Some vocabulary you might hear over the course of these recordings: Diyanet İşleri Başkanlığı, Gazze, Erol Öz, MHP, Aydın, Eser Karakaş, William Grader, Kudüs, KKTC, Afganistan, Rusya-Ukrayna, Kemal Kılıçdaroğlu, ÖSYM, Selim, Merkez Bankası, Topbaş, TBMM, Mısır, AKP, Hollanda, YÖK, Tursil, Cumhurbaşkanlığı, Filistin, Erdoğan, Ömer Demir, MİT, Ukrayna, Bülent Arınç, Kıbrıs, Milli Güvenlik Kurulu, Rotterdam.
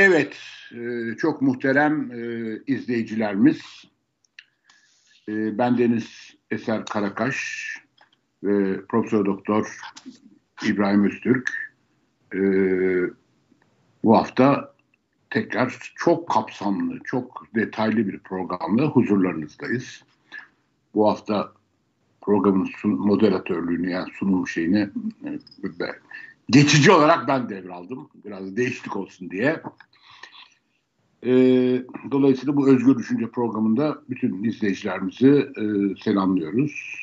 Evet, çok muhterem izleyicilerimiz, bendeniz Eser Karakaş ve Profesör Doktor İbrahim Üstürk bu hafta tekrar çok kapsamlı, çok detaylı bir programla huzurlarınızdayız. Bu hafta programın moderatörlüğünü, yani sunum şeyini geçici olarak ben devraldım. Biraz değişiklik olsun diye. Dolayısıyla bu Özgür Düşünce programında bütün izleyicilerimizi selamlıyoruz.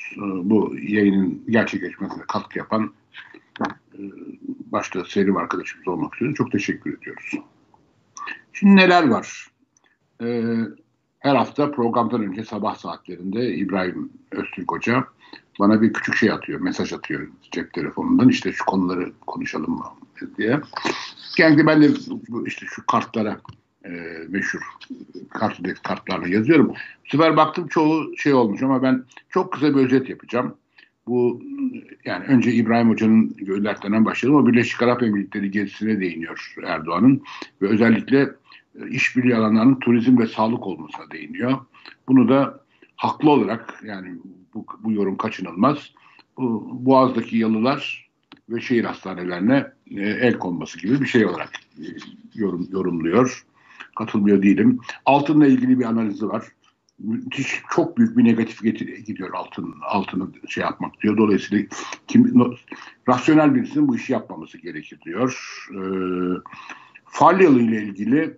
Bu yayının gerçekleşmesine katkı yapan başta Selim arkadaşımız olmak üzere çok teşekkür ediyoruz. Şimdi neler var? Her hafta programdan önce sabah saatlerinde İbrahim Öztürk Hoca bana bir küçük şey atıyor, mesaj atıyor cep telefonundan. İşte şu konuları konuşalım mı diye. Genelde ben de işte şu kartlara, meşhur kartdaki kartlarla yazıyorum. Bu sefer baktım çoğu şey olmuş ama ben çok kısa bir özet yapacağım. Bu yani önce İbrahim Hoca'nın Göller'den başlayalım. O Birleşik Arap Emirlikleri gezisine değiniyor Erdoğan'ın ve özellikle işbirliği alanlarının turizm ve sağlık olmasına değiniyor. Bunu da haklı olarak, yani bu yorum kaçınılmaz. Boğaz'daki yalılar ve şehir hastanelerine el konması gibi bir şey olarak yorumluyor. Katılmıyor değilim. Altınla ilgili bir analizi var. Müthiş, çok büyük bir negatif gidiyor altını şey yapmak diyor. Dolayısıyla rasyonel birisinin bu işi yapmaması gerekir diyor. Falyalı ile ilgili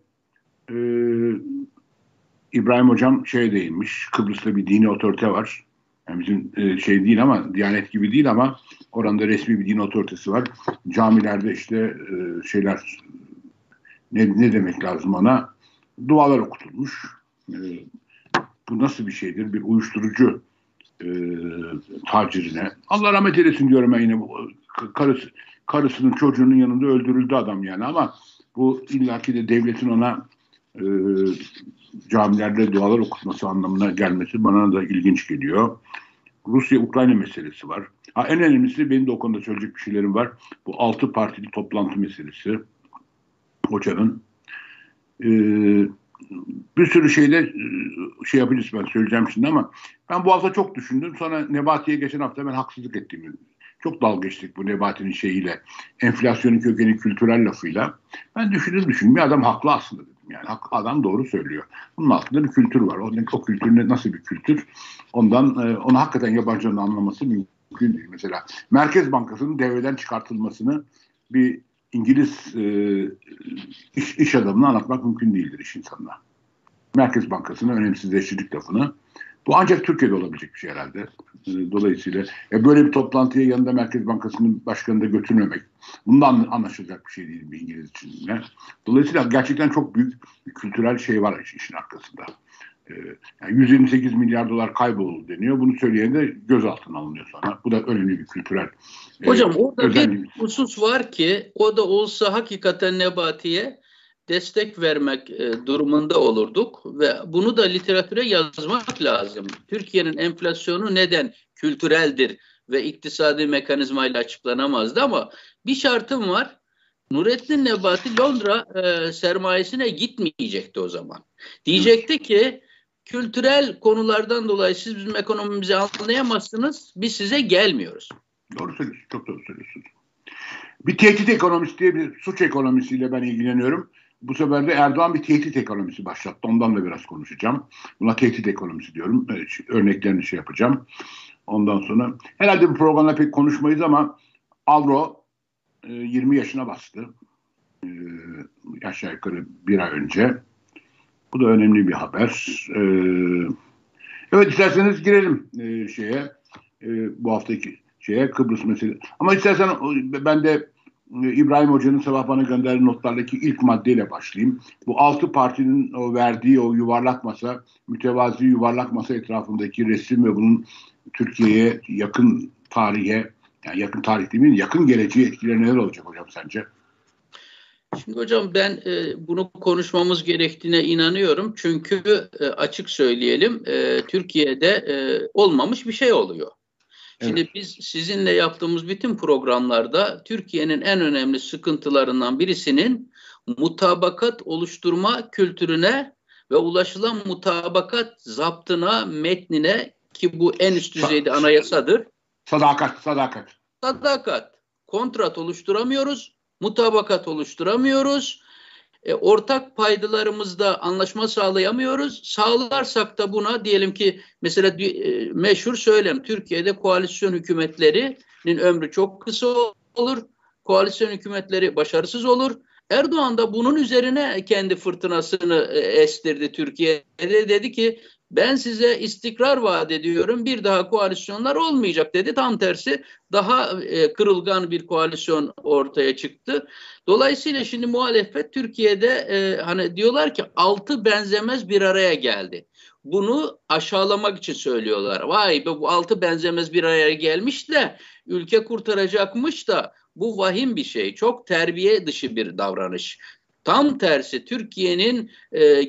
İbrahim Hocam şeye değinmiş. Kıbrıs'ta bir dini otorite var. Yani bizim şey değil ama, Diyanet gibi değil ama oranda resmi bir din otoritesi var. Camilerde işte şeyler, ne demek lazım ona? Dualar okutulmuş. Bu nasıl bir şeydir? Bir uyuşturucu tacirine. Allah rahmet eylesin diyorum ben yine. Karısının çocuğunun yanında öldürüldü adam yani, ama bu illaki de devletin ona camilerde dualar okutması anlamına gelmesi bana da ilginç geliyor. Rusya-Ukrayna meselesi var. Ha, en önemlisi benim de o konuda söyleyecek bir şeylerim var. Bu 6 partili toplantı meselesi. Hoca'nın bir sürü şeyde şey yapacağız, ben söyleyeceğim şimdi, ama ben bu hafta çok düşündüm. Sonra Nebati'ye geçen hafta ben haksızlık ettim. Çok dalga geçtik bu Nebati'nin şeyiyle, enflasyonun kökeni kültürel lafıyla. Ben düşündüm bir adam haklı aslında dedim. Yani adam doğru söylüyor. Bunun altında bir kültür var. O kültür nasıl bir kültür? Onu hakikaten yabancının anlaması mümkün değil. Mesela Merkez Bankası'nın devreden çıkartılmasını bir İngiliz iş adamına anlatmak mümkün değildir, iş insanına. Merkez Bankası'nın önemsizleştirdik lafını. Bu ancak Türkiye'de olabilecek bir şey herhalde. Dolayısıyla böyle bir toplantıya yanında Merkez Bankası'nın başkanını da götürmemek, bundan anlaşılacak bir şey değil bir İngiliz için. Dolayısıyla gerçekten çok büyük bir kültürel şey var işin arkasında. Yani 128 milyar dolar kayboldu deniyor. Bunu söyleyen de gözaltına alınıyor sonra. Bu da önemli bir kültürel. Hocam orada bir husus var ki o da olsa hakikaten Nebati'ye destek vermek durumunda olurduk ve bunu da literatüre yazmak lazım. Türkiye'nin enflasyonu neden kültüreldir ve iktisadi mekanizmayla açıklanamazdı, ama bir şartım var. Nurettin Nebati Londra sermayesine gitmeyecekti o zaman. Diyecekti ki kültürel konulardan dolayı siz bizim ekonomimizi anlayamazsınız, biz size gelmiyoruz. Doğru söylüyorsun, çok doğru söylüyorsun. Bir tehdit ekonomisi diye bir suç ekonomisiyle ben ilgileniyorum. Bu sefer de Erdoğan bir tehdit ekonomisi başlattı. Ondan da biraz konuşacağım. Buna tehdit ekonomisi diyorum. Örneklerini şey yapacağım. Ondan sonra herhalde bu programda pek konuşmayız ama Avro 20 yaşına bastı. Aşağı yukarı bir ay önce. Bu da önemli bir haber. Evet, isterseniz girelim şeye. Bu haftaki şeye, Kıbrıs meselesi. Ama istersen ben de İbrahim Hoca'nın sabah bana gönderdiği notlardaki ilk maddeyle başlayayım. Bu 6 partinin o verdiği o yuvarlak masa, mütevazi yuvarlak masa etrafındaki resim ve bunun Türkiye'ye yakın tarihe, yani yakın tarih değil mi, yakın geleceğe etkileri neler olacak hocam sence? Şimdi hocam ben bunu konuşmamız gerektiğine inanıyorum. Çünkü açık söyleyelim, Türkiye'de olmamış bir şey oluyor. Şimdi evet, biz sizinle yaptığımız bütün programlarda Türkiye'nin en önemli sıkıntılarından birisinin mutabakat oluşturma kültürüne ve ulaşılan mutabakat zaptına, metnine, ki bu en üst düzeyde anayasadır. Sadakat. Kontrat oluşturamıyoruz, mutabakat oluşturamıyoruz. Ortak paydalarımızda anlaşma sağlayamıyoruz. Sağlarsak da buna diyelim ki mesela meşhur söylem, Türkiye'de koalisyon hükümetlerinin ömrü çok kısa olur. Koalisyon hükümetleri başarısız olur. Erdoğan da bunun üzerine kendi fırtınasını estirdi Türkiye'de. Dedi ki ben size istikrar vaat ediyorum, bir daha koalisyonlar olmayacak dedi. Tam tersi daha kırılgan bir koalisyon ortaya çıktı. Dolayısıyla şimdi muhalefet Türkiye'de hani diyorlar ki altı benzemez bir araya geldi. Bunu aşağılamak için söylüyorlar. Vay be, bu altı benzemez bir araya gelmiş de ülke kurtaracakmış da, bu vahim bir şey. Çok terbiye dışı bir davranış. Tam tersi, Türkiye'nin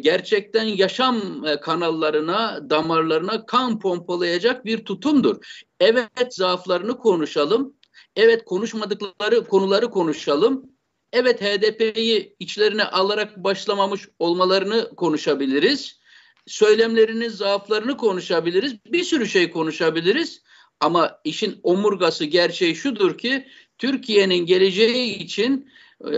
gerçekten yaşam kanallarına, damarlarına kan pompalayacak bir tutumdur. Evet, zaaflarını konuşalım. Evet, konuşmadıkları konuları konuşalım. Evet, HDP'yi içlerine alarak başlamamış olmalarını konuşabiliriz. Söylemlerinin zaaflarını konuşabiliriz. Bir sürü şey konuşabiliriz. Ama işin omurgası, gerçeği şudur ki Türkiye'nin geleceği için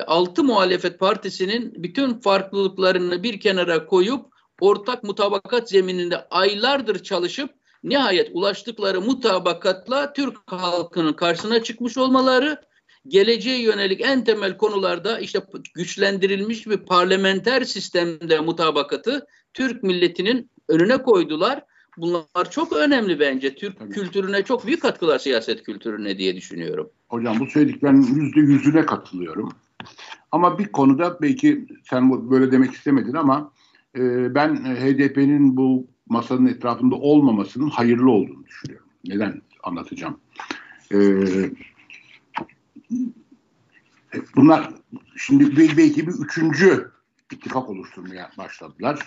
altı muhalefet partisinin bütün farklılıklarını bir kenara koyup ortak mutabakat zemininde aylardır çalışıp nihayet ulaştıkları mutabakatla Türk halkının karşısına çıkmış olmaları, geleceğe yönelik en temel konularda işte güçlendirilmiş bir parlamenter sistemde mutabakatı Türk milletinin önüne koydular. Bunlar çok önemli bence. Türk kültürüne çok büyük katkılar, siyaset kültürüne diye düşünüyorum. Hocam bu söylediklerinin %100'üne katılıyorum. Ama bir konuda belki sen böyle demek istemedin ama ben HDP'nin bu masanın etrafında olmamasının hayırlı olduğunu düşünüyorum. Neden anlatacağım. Bunlar şimdi belki bir üçüncü ittifak oluşturmaya başladılar.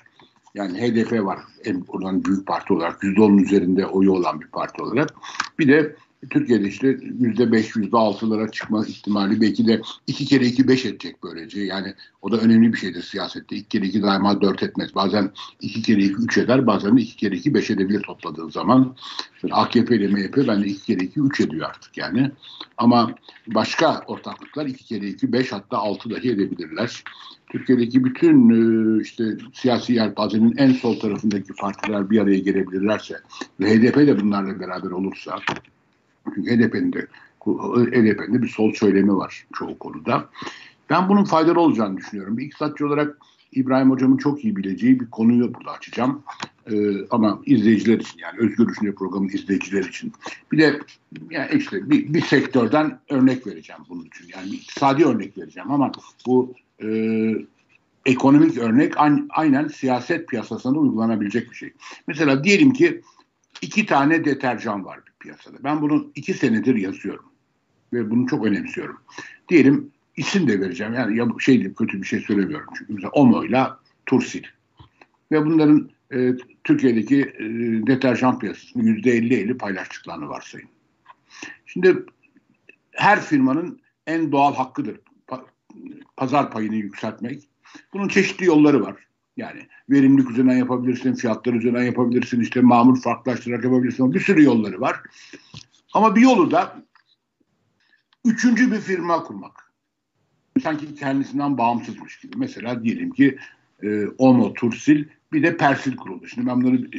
Yani HDP var, oradan büyük parti olarak, %10'un üzerinde oyu olan bir parti olarak. Bir de Türkiye'de işte %5, %6'lara çıkma ihtimali, belki de 2 kere 2 5 edecek böylece. Yani o da önemli bir şeydir siyasette. 2 kere 2 daima 4 etmez. Bazen 2 kere 2 3 eder, bazen de 2 kere 2 5 edebilir topladığın zaman. Yani AKP ile MHP bence 2 kere 2 3 ediyor artık yani. Ama başka ortaklıklar 2 kere 2 5 hatta 6 dahi edebilirler. Türkiye'deki bütün işte siyasi yelpazenin en sol tarafındaki partiler bir araya gelebilirlerse ve HDP de bunlarla beraber olursa, çünkü HDP'nin de bir sol söylemi var çoğu konuda. Ben bunun faydalı olacağını düşünüyorum. Bir iktisatçı olarak İbrahim Hocam'ın çok iyi bileceği bir konuyu burada açacağım. Ama izleyiciler için, yani Özgür Düşünce programının izleyiciler için. Bir de yani işte bir sektörden örnek vereceğim bunun için. Yani bir iktisadi örnek vereceğim ama bu ekonomik örnek aynen siyaset piyasasında uygulanabilecek bir şey. Mesela diyelim ki 2 tane deterjan var bir piyasada. Ben bunu 2 senedir yazıyorum. Ve bunu çok önemsiyorum. Diyelim, isim de vereceğim. Yani ya şey diyeyim, kötü bir şey söylemiyorum. Çünkü mesela Omo'yla Tursil. Ve bunların Türkiye'deki deterjan piyasasını %50-50 paylaştıklarını varsayın. Şimdi her firmanın en doğal hakkıdır pazar payını yükseltmek. Bunun çeşitli yolları var. Yani verimlilik üzerinden yapabilirsin, fiyatlar üzerinden yapabilirsin, işte mamul farklılaştırarak yapabilirsin. Bir sürü yolları var. Ama bir yolu da 3. bir firma kurmak. Sanki kendisinden bağımsızmış gibi. Mesela diyelim ki Omo, Tursil, bir de Persil kuruldu. Şimdi ben bunları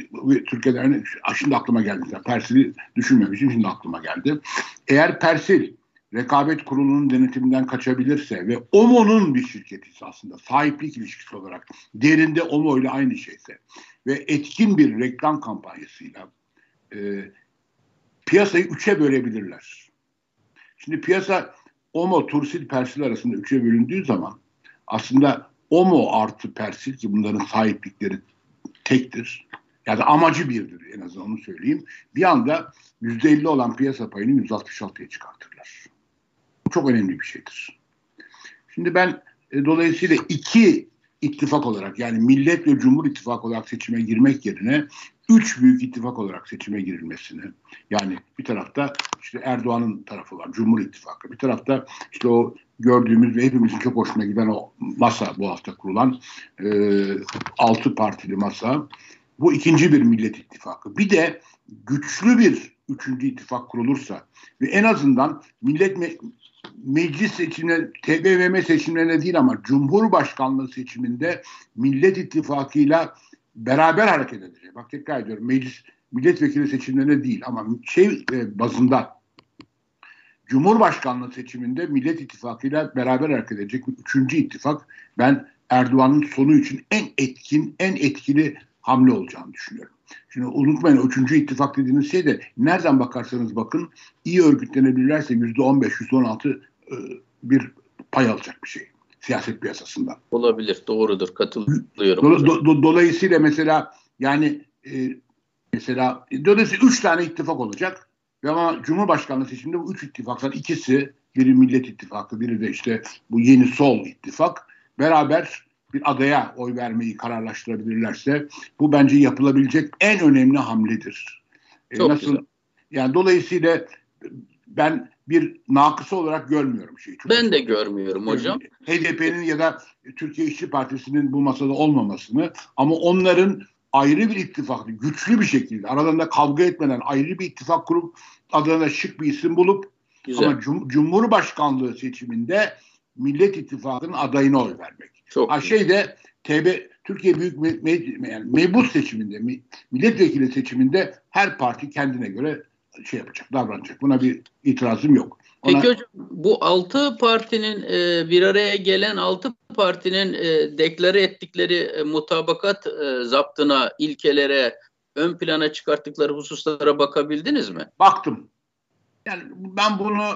Türkiye'den şimdi aklıma geldi. Yani Persil'i düşünmemiştim, şimdi aklıma geldi. Eğer Persil Rekabet Kurulu'nun denetiminden kaçabilirse ve Omo'nun bir şirketi aslında sahiplik ilişkisi olarak derinde Omo ile aynı şeyse ve etkin bir reklam kampanyasıyla piyasayı 3'e bölebilirler. Şimdi piyasa Omo, Tursil, Persil arasında 3'e bölündüğü zaman aslında Omo artı Persil, ki bunların sahiplikleri tektir. Yani amacı birdir, en azından onu söyleyeyim. Bir anda %50 olan piyasa payını 166'ya çıkartırlar. Bu çok önemli bir şeydir. Şimdi ben dolayısıyla 2 ittifak olarak, yani Millet ve Cumhur ittifakı olarak seçime girmek yerine 3 büyük ittifak olarak seçime girilmesini, yani bir tarafta işte Erdoğan'ın tarafı var, Cumhur ittifakı, bir tarafta işte o gördüğümüz ve hepimizin çok hoşuna giden o masa, bu hafta kurulan 6 partili masa. Bu ikinci bir Millet İttifakı. Bir de güçlü bir üçüncü ittifak kurulursa ve en azından meclis seçimine, TBMM seçimlerine değil ama Cumhurbaşkanlığı seçiminde Millet İttifakı'yla beraber hareket edecek. Bak tekrar ediyorum, meclis milletvekili seçimlerine değil ama bazında Cumhurbaşkanlığı seçiminde Millet İttifakı'yla beraber hareket edecek üçüncü ittifak, ben Erdoğan'ın sonu için en etkin, en etkili hamle olacağını düşünüyorum. Şimdi unutmayın, o üçüncü ittifak dediğiniz şey de nereden bakarsanız bakın, iyi örgütlenebilirlerse %15-16 bir pay alacak bir şey siyaset piyasasından. Olabilir, doğrudur, katılıyorum. Dolayısıyla mesela yani dolayısıyla 3 tane ittifak olacak ve ama Cumhurbaşkanlığı seçiminde bu 3 ittifaktan ikisi, biri Millet İttifakı, biri de işte bu yeni sol ittifak, beraber bir adaya oy vermeyi kararlaştırabilirlerse bu bence yapılabilecek en önemli hamledir. Çok güzel. Yani dolayısıyla ben bir nakısı olarak görmüyorum şeyi. Ben de görmüyorum hocam. HDP'nin ya da Türkiye İşçi Partisi'nin bu masada olmamasını, ama onların ayrı bir ittifaklı, güçlü bir şekilde aralarında kavga etmeden ayrı bir ittifak kurup adına şık bir isim bulup güzel. Ama Cumhurbaşkanlığı seçiminde Millet İttifakı'nın adayına oy vermek. Türkiye Büyük Meclis seçiminde, milletvekili seçiminde her parti kendine göre şey yapacak, davranacak. Buna bir itirazım yok. Peki hocam, bu 6 partinin bir araya gelen 6 partinin deklare ettikleri mutabakat zaptına, ilkelere, ön plana çıkarttıkları hususlara bakabildiniz mi? Baktım. Yani ben bunu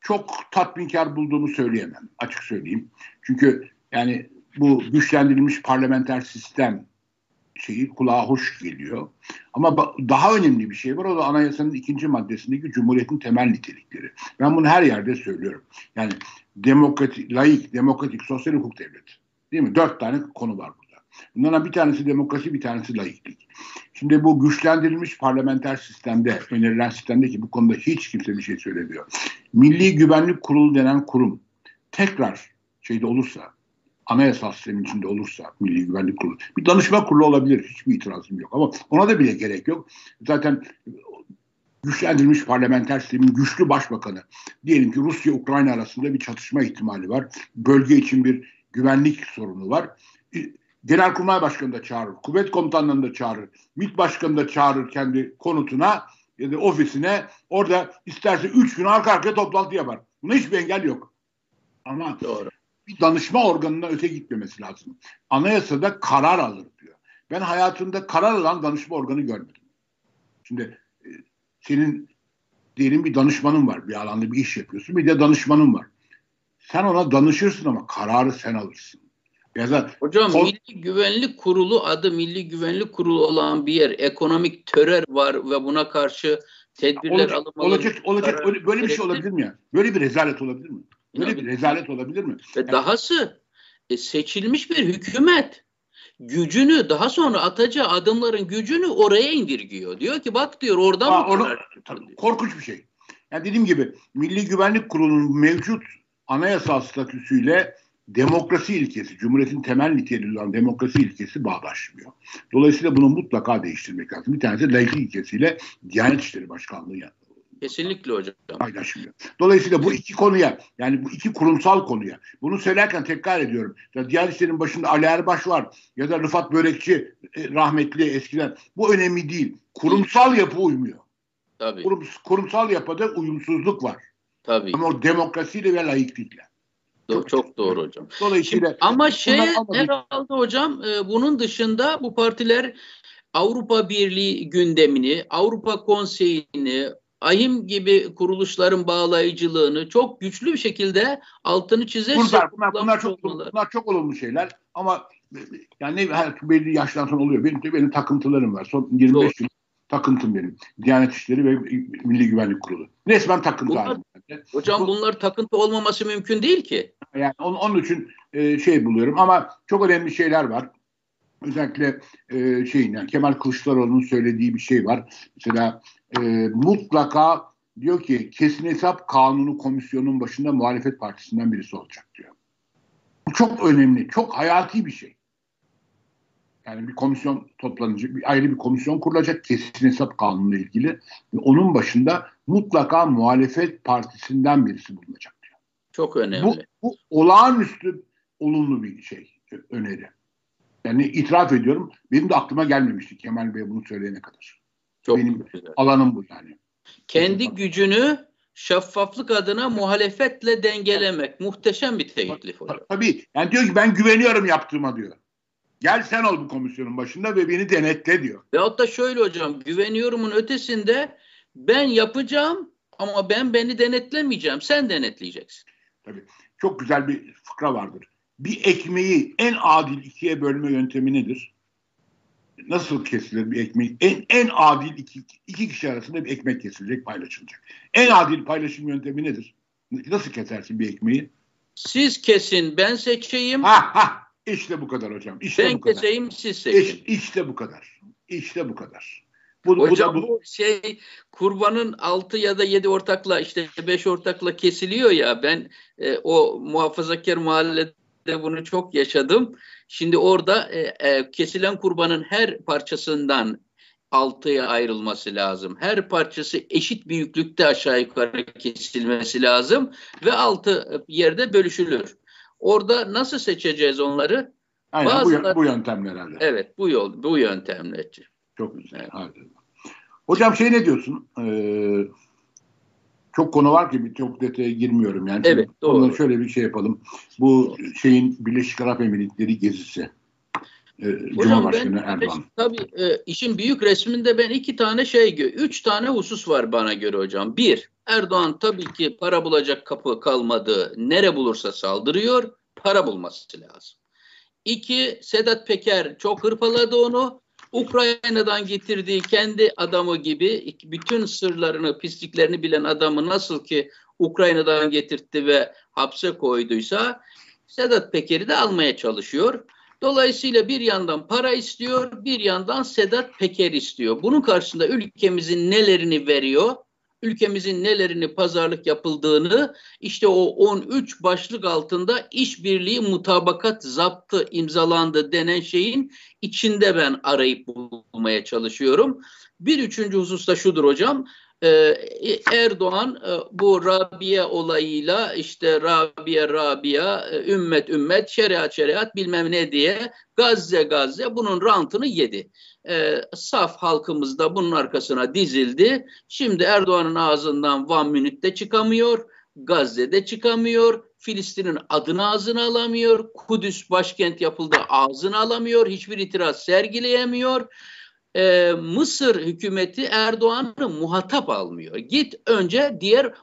çok tatminkar bulduğumu söyleyemem, açık söyleyeyim. Çünkü yani bu güçlendirilmiş parlamenter sistem şeyi kulağa hoş geliyor. Ama daha önemli bir şey var. O da anayasanın 2. maddesindeki Cumhuriyet'in temel nitelikleri. Ben bunu her yerde söylüyorum. Yani laik, demokratik, sosyal hukuk devleti. Değil mi? 4 tane konu var burada. Bunlardan bir tanesi demokrasi, bir tanesi laiklik. Şimdi bu güçlendirilmiş parlamenter sistemde, önerilen sistemde ki bu konuda hiç kimse bir şey söylemiyor. Milli Güvenlik Kurulu denen kurum tekrar şeyde olursa, anayasal sistemin içinde olursa Milli Güvenlik Kurulu, bir danışma kurulu olabilir, hiçbir itirazım yok, ama ona da bile gerek yok. Zaten güçlendirilmiş parlamenter sistemin güçlü başbakanı, diyelim ki Rusya-Ukrayna arasında bir çatışma ihtimali var, bölge için bir güvenlik sorunu var, Genelkurmay Başkanı da çağırır, kuvvet komutanlarını da çağırır, MİT Başkanı da çağırır kendi konutuna ya da ofisine, orada isterse 3 gün arka arkaya toplantı yapar. Buna hiçbir engel yok. Ama doğru. Bir danışma organına öte gitmemesi lazım. Anayasada karar alır diyor. Ben hayatımda karar alan danışma organı görmedim. Şimdi senin diyelim bir danışmanın var. Bir alanda bir iş yapıyorsun. Bir de danışmanın var. Sen ona danışırsın ama kararı sen alırsın. Hocam Milli Güvenlik Kurulu, adı Milli Güvenlik Kurulu olan bir yer. Ekonomik terör var ve buna karşı tedbirler alınmalı. Olacak. Böyle bir şey olabilir mi ya? Böyle bir rezalet olabilir mi? Böyle bir rezalet olabilir mi? Dahası seçilmiş bir hükümet gücünü, daha sonra atacağı adımların gücünü oraya indirgiyor. Diyor ki bak diyor, oradan korkunç bir şey. Yani dediğim gibi Milli Güvenlik Kurulu'nun mevcut anayasal statüsüyle demokrasi ilkesi, Cumhuriyet'in temel niteliği olan demokrasi ilkesi bağdaşmıyor. Dolayısıyla bunu mutlaka değiştirmek lazım. Bir tanesi laiklik ilkesiyle Diyanet İşleri Başkanlığı yaptı. Kesinlikle hocam. Paylaşılıyor. Dolayısıyla bu iki konuya, yani bu iki kurumsal konuya, bunu söylerken tekrar ediyorum. Diğer işlerin başında Ali Erbaş var ya da Rıfat Börekçi rahmetli eskiden. Bu önemli değil. Kurumsal yapı uymuyor. Tabii. Kurumsal yapıda uyumsuzluk var. Tabii. Ama o demokrasiyle ve laiklikle. Çok doğru hocam. Dolayısıyla herhalde hocam bunun dışında bu partiler Avrupa Birliği gündemini, Avrupa Konseyi'ni, AİHM gibi kuruluşların bağlayıcılığını çok güçlü bir şekilde altını çizerek bunlar çok olumlu şeyler, ama yani her belli yaştan sonra oluyor. Benim takıntılarım var. Son 25 yıl takıntım benim. Diyanet İşleri ve Milli Güvenlik Kurulu. Resmen takıntı halim. Hocam bunlar takıntı olmaması mümkün değil ki. Yani onun için şey buluyorum, ama çok önemli şeyler var. Özellikle Kemal Kılıçdaroğlu'nun söylediği bir şey var. Mesela mutlaka diyor ki kesin hesap kanunu komisyonunun başında muhalefet partisinden birisi olacak diyor. Bu çok önemli, çok hayati bir şey. Yani bir komisyon toplanacak, ayrı bir komisyon kurulacak kesin hesap kanunuyla ilgili. Ve onun başında mutlaka muhalefet partisinden birisi bulunacak diyor. Çok önemli. Bu olağanüstü olumlu bir şey, öneri. Yani itiraf ediyorum, benim de aklıma gelmemişti Kemal Bey bunu söyleyene kadar. Çok benim güzel. Alanım bu yani. Kendi gücünü şeffaflık adına muhalefetle dengelemek. Muhteşem bir teklif oluyor. Tabii. Yani diyor ki ben güveniyorum yaptığıma diyor. Gel sen ol bu komisyonun başında ve beni denetle diyor. Veyahut da şöyle hocam, güveniyorumun ötesinde ben yapacağım ama beni denetlemeyeceğim. Sen denetleyeceksin. Tabii. Çok güzel bir fıkra vardır. Bir ekmeği en adil ikiye bölme yöntemi nedir? Nasıl kesilir bir ekmeği? En adil iki kişi arasında bir ekmek kesilecek, paylaşılacak. En adil paylaşım yöntemi nedir? Nasıl kesersin bir ekmeği? Siz kesin, ben seçeyim. İşte bu kadar hocam. İşte ben bu kadar. Keseyim, siz seçin. İşte bu kadar. İşte bu kadar. Hocam bu şey kurbanın 6 ya da 7 ortakla, işte 5 ortakla kesiliyor ya, ben o muhafazakar mahallede bunu çok yaşadım. Şimdi orada kesilen kurbanın her parçasından 6'ya ayrılması lazım. Her parçası eşit büyüklükte aşağı yukarı kesilmesi lazım ve 6 yerde bölüşülür. Orada nasıl seçeceğiz onları? Aynen, bu yöntemle herhalde. Evet, bu yöntemle. Çok güzel. Evet. Hocam ne diyorsun? Çok konu var ki çok detaya girmiyorum yani. Evet, doğru. Şöyle bir şey yapalım. Bu Birleşik Arap Emirlikleri gezisi. Cumhurbaşkanı Erdoğan. Tabii işin büyük resminde ben 2 tane üç tane husus var bana göre hocam. 1, Erdoğan tabii ki para bulacak kapı kalmadı. Nere bulursa saldırıyor. Para bulması lazım. 2, Sedat Peker çok hırpaladı onu. Ukrayna'dan getirdiği kendi adamı gibi bütün sırlarını, pisliklerini bilen adamı nasıl ki Ukrayna'dan getirtti ve hapse koyduysa Sedat Peker'i de almaya çalışıyor. Dolayısıyla bir yandan para istiyor, bir yandan Sedat Peker istiyor. Bunun karşısında ülkemizin nelerini veriyor, ülkemizin nelerini pazarlık yapıldığını, işte o 13 başlık altında işbirliği mutabakat zaptı imzalandı denen şeyin içinde ben arayıp bulmaya çalışıyorum. Bir 3. husus da şudur hocam. Erdoğan bu Rabia olayıyla işte Rabia, ümmet, şeriat bilmem ne diye Gazze bunun rantını yedi. Saf halkımız da bunun arkasına dizildi. Şimdi Erdoğan'ın ağzından Van Münih'te çıkamıyor, Gazze'de çıkamıyor, Filistin'in adını ağzına alamıyor, Kudüs başkent yapıldı ağzına alamıyor, hiçbir itiraz sergileyemiyor. Mısır hükümeti Erdoğan'ı muhatap almıyor. Git önce diğer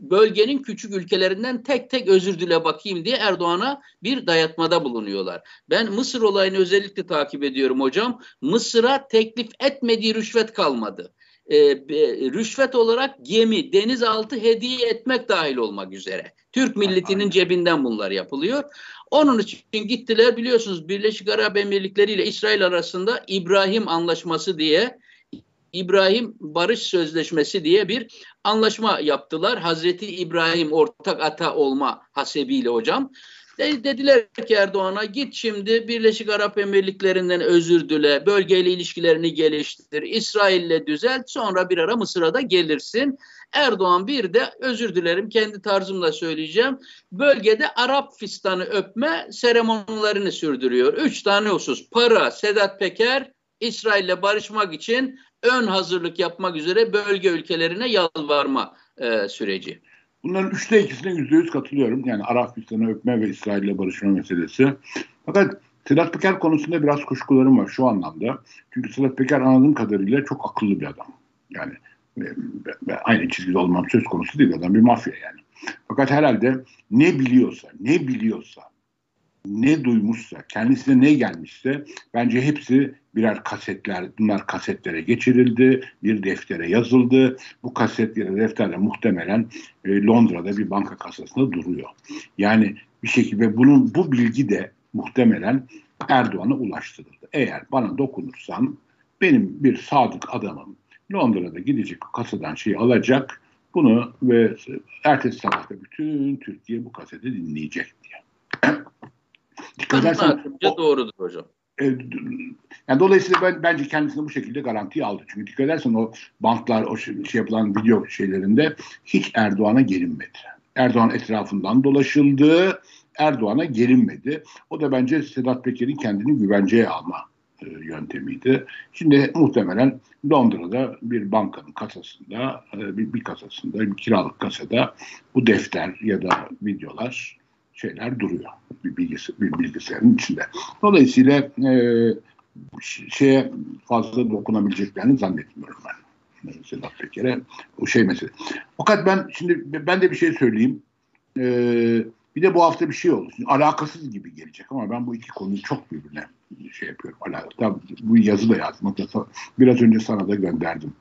bölgenin küçük ülkelerinden tek tek özür dile bakayım diye Erdoğan'a bir dayatmada bulunuyorlar. Ben Mısır olayını özellikle takip ediyorum hocam. Mısır'a teklif etmediği rüşvet kalmadı. Rüşvet olarak gemi, denizaltı hediye etmek dahil olmak üzere. Türk milletinin cebinden bunlar yapılıyor. Onun için gittiler, biliyorsunuz Birleşik Arap Emirlikleri ile İsrail arasında İbrahim Anlaşması diye, İbrahim Barış Sözleşmesi diye bir anlaşma yaptılar. Hazreti İbrahim ortak ata olma hasebiyle hocam. Dediler ki Erdoğan'a git şimdi Birleşik Arap Emirlikleri'nden özür dile, bölgeyle ilişkilerini geliştir, İsrail'le düzelt, sonra bir ara Mısır'a da gelirsin. Erdoğan bir de özür dilerim kendi tarzımla söyleyeceğim, bölgede Arap fistanı öpme seremonilerini sürdürüyor. 3 tane husus: para, Sedat Peker, İsrail'le barışmak için ön hazırlık yapmak üzere bölge ülkelerine yalvarma süreci. Bunların 3'te 2'sine %100 katılıyorum. Yani Arap fistanı öpme ve İsrail'le barışma meselesi. Fakat Sedat Peker konusunda biraz kuşkularım var şu anlamda. Çünkü Sedat Peker anladığım kadarıyla çok akıllı bir adam. Yani aynı çizgide olmam söz konusu değil, adam bir mafya yani. Fakat herhalde ne biliyorsa, ne duymuşsa, kendisine ne gelmişse bence hepsi bunlar kasetlere geçirildi, bir deftere yazıldı. Bu kasetlere, defterle muhtemelen Londra'da bir banka kasasında duruyor. Yani bir şekilde bu bilgi de muhtemelen Erdoğan'a ulaştırıldı. Eğer bana dokunursan benim bir sadık adamım Londra'da gidecek, kasadan şeyi alacak bunu ve ertesi sabah da bütün Türkiye bu kaseti dinleyecek diye. Doğrudur hocam. Yani dolayısıyla bence kendisini bu şekilde garantiye aldı. Çünkü dikkat edersen o bantlar, o şey yapılan video şeylerinde hiç Erdoğan'a gelinmedi. Erdoğan etrafından dolaşıldı, Erdoğan'a gelinmedi. O da bence Sedat Peker'in kendini güvenceye alma yöntemiydi. Şimdi muhtemelen Londra'da bir bankanın kasasında, bir kasasında, bir kiralık kasada bu defter ya da videolar, şeyler duruyor bir bilgisayarın içinde. Dolayısıyla şeye fazla dokunabileceklerini zannetmiyorum ben. Sedat Peker'e o şey mesele. Fakat ben de bir şey söyleyeyim. Bir de bu hafta bir şey oldu. Şimdi alakasız gibi gelecek ama ben bu iki konuyu çok birbirine şey yapıyorum. Bu yazı da yazdım. Biraz önce sana da gönderdim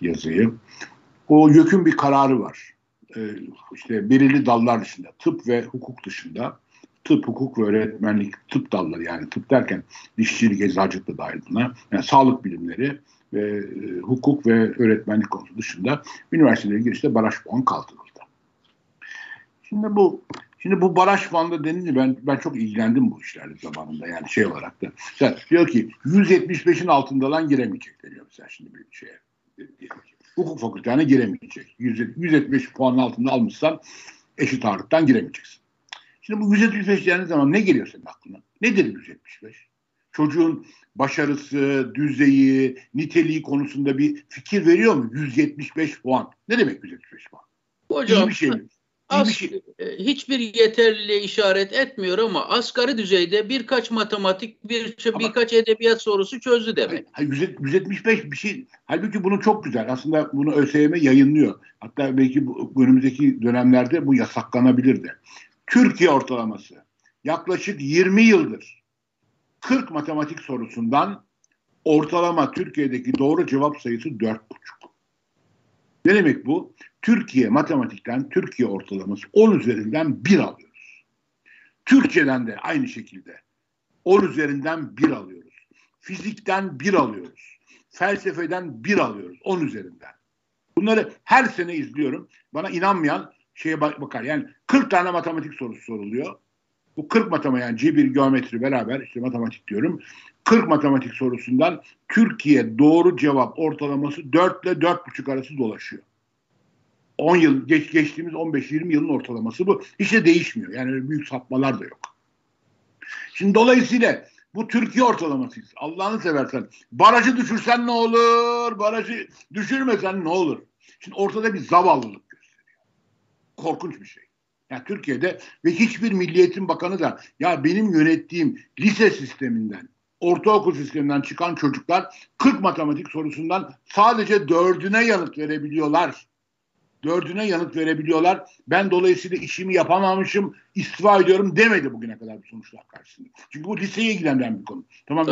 yazıyı. O YÖK'ün bir kararı var. İşte belirli dallar dışında, tıp ve hukuk dışında, tıp, hukuk ve öğretmenlik, tıp dalları, yani tıp derken dişçilik, eczacılık da dahil buna, yani sağlık bilimleri ve hukuk ve öğretmenlik konusu dışında üniversitelere girişte baraj puan kaldırıldı. Şimdi bu baraj puanla denince ben çok ilgilendim bu işlerle zamanında, yani şey olarak da. Mesela diyor ki 175'in altındadan giremeyecek deniyor mesela şimdi bir şeye. Hukuk fakültesine giremeyecek. 175 puanın altında almışsan eşit ağırlıktan giremeyeceksin. Şimdi bu 175 dediğin zaman ne geliyor senin aklına? Nedir 175? Çocuğun başarısı, düzeyi, niteliği konusunda bir fikir veriyor mu? 175 puan. Ne demek 175 puan? Hocam, iyi bir şey mi? Hiçbir yeterliliğe işaret etmiyor ama asgari düzeyde birkaç matematik, birkaç edebiyat sorusu çözdü demek. 175 bir şey. Halbuki bunu çok güzel. Aslında bunu ÖSYM yayınlıyor. Hatta belki önümüzdeki dönemlerde bu yasaklanabilirdi. Türkiye ortalaması yaklaşık 20 yıldır 40 matematik sorusundan ortalama Türkiye'deki doğru cevap sayısı 4,5. Ne demek bu? Türkiye matematikten, Türkiye ortalaması 10 üzerinden 1 alıyoruz. Türkçeden de aynı şekilde 10 üzerinden 1 alıyoruz. Fizikten 1 alıyoruz. Felsefeden 1 alıyoruz 10 üzerinden. Bunları her sene izliyorum. Bana inanmayan şeye bakar. Yani 40 tane matematik sorusu soruluyor. Bu 40 matematik, yani cebir, geometri beraber işte matematik diyorum. 40 matematik sorusundan Türkiye doğru cevap ortalaması 4 ile 4,5 arası dolaşıyor. 10 yıl geçtiğimiz 15-20 yılın ortalaması bu. Hiç de değişmiyor. Yani büyük sapmalar da yok. Şimdi dolayısıyla bu Türkiye ortalamasıyız. Allah'ını seversen barajı düşürsen ne olur? Barajı düşürmesen ne olur? Şimdi ortada bir zavallılık gösteriyor. Korkunç bir şey. Yani Türkiye'de ve hiçbir Milli Eğitim Bakanı da ya benim yönettiğim lise sisteminden, ortaokul sisteminden çıkan çocuklar 40 matematik sorusundan sadece 4'üne yanıt verebiliyorlar. 4'üne yanıt verebiliyorlar. Ben dolayısıyla işimi yapamamışım, istifa ediyorum demedi bugüne kadar bu sonuçlar karşısında. Çünkü bu liseye ilgilenen bir konu. Tamam,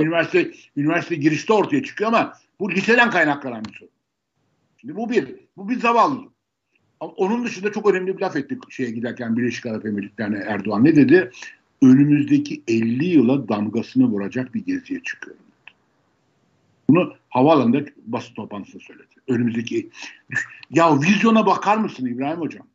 üniversite girişte ortaya çıkıyor ama bu liseden kaynaklanan bir sorun. Şimdi bu bir zavallılık. Onun dışında çok önemli bir laf ettik şeye giderken Birleşik Arap Emirlikleri'ne Erdoğan ne dedi? Önümüzdeki 50 yıla damgasını vuracak bir geziye çıkıyorum. Bunu havaalanında basın toplantısında söyledi. Önümüzdeki ya vizyona bakar mısın İbrahim Hocam?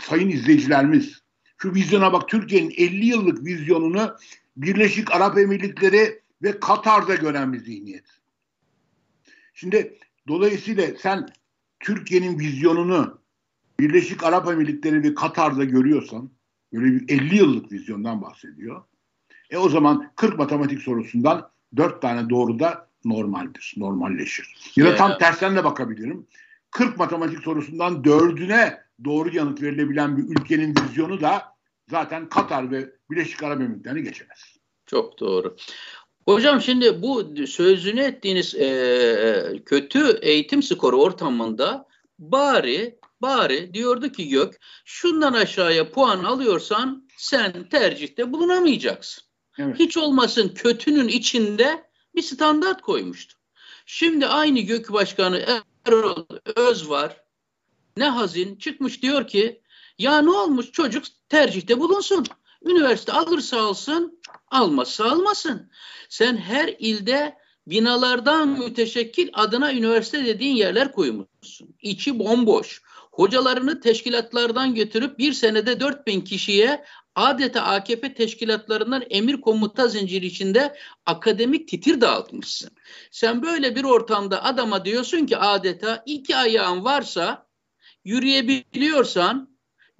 Sayın izleyicilerimiz, şu vizyona bak. Türkiye'nin 50 yıllık vizyonunu Birleşik Arap Emirlikleri ve Katar'da gören bir zihniyet. Şimdi dolayısıyla sen Türkiye'nin vizyonunu Birleşik Arap Emirlikleri ve Katar'da görüyorsan, böyle bir 50 yıllık vizyondan bahsediyor. O zaman 40 matematik sorusundan 4 tane doğru da normaldir, normalleşir. Ya da tam tersten de bakabilirim. 40 matematik sorusundan 4'üne doğru yanıt verilebilen bir ülkenin vizyonu da zaten Katar ve Birleşik Arap Emirlikleri'ni geçemez. Çok doğru. Hocam şimdi bu sözünü ettiğiniz kötü eğitim skoru ortamında bari diyordu ki YÖK, şundan aşağıya puan alıyorsan sen tercihte bulunamayacaksın. Evet. Hiç olmasın kötünün içinde bir standart koymuştu. Şimdi aynı YÖK Başkanı Erol Öz var. Ne hazin çıkmış diyor ki ya ne olmuş, çocuk tercihte bulunsun. Üniversite alırsa alsın, almazsa almasın. Sen her ilde binalardan müteşekkil adına üniversite dediğin yerler koymuşsun. İçi bomboş. Hocalarını teşkilatlardan götürüp bir senede 4000 kişiye adeta AKP teşkilatlarından emir komuta zinciri içinde akademik titir dağıtmışsın. Sen böyle bir ortamda adama diyorsun ki adeta iki ayağın varsa, yürüyebiliyorsan,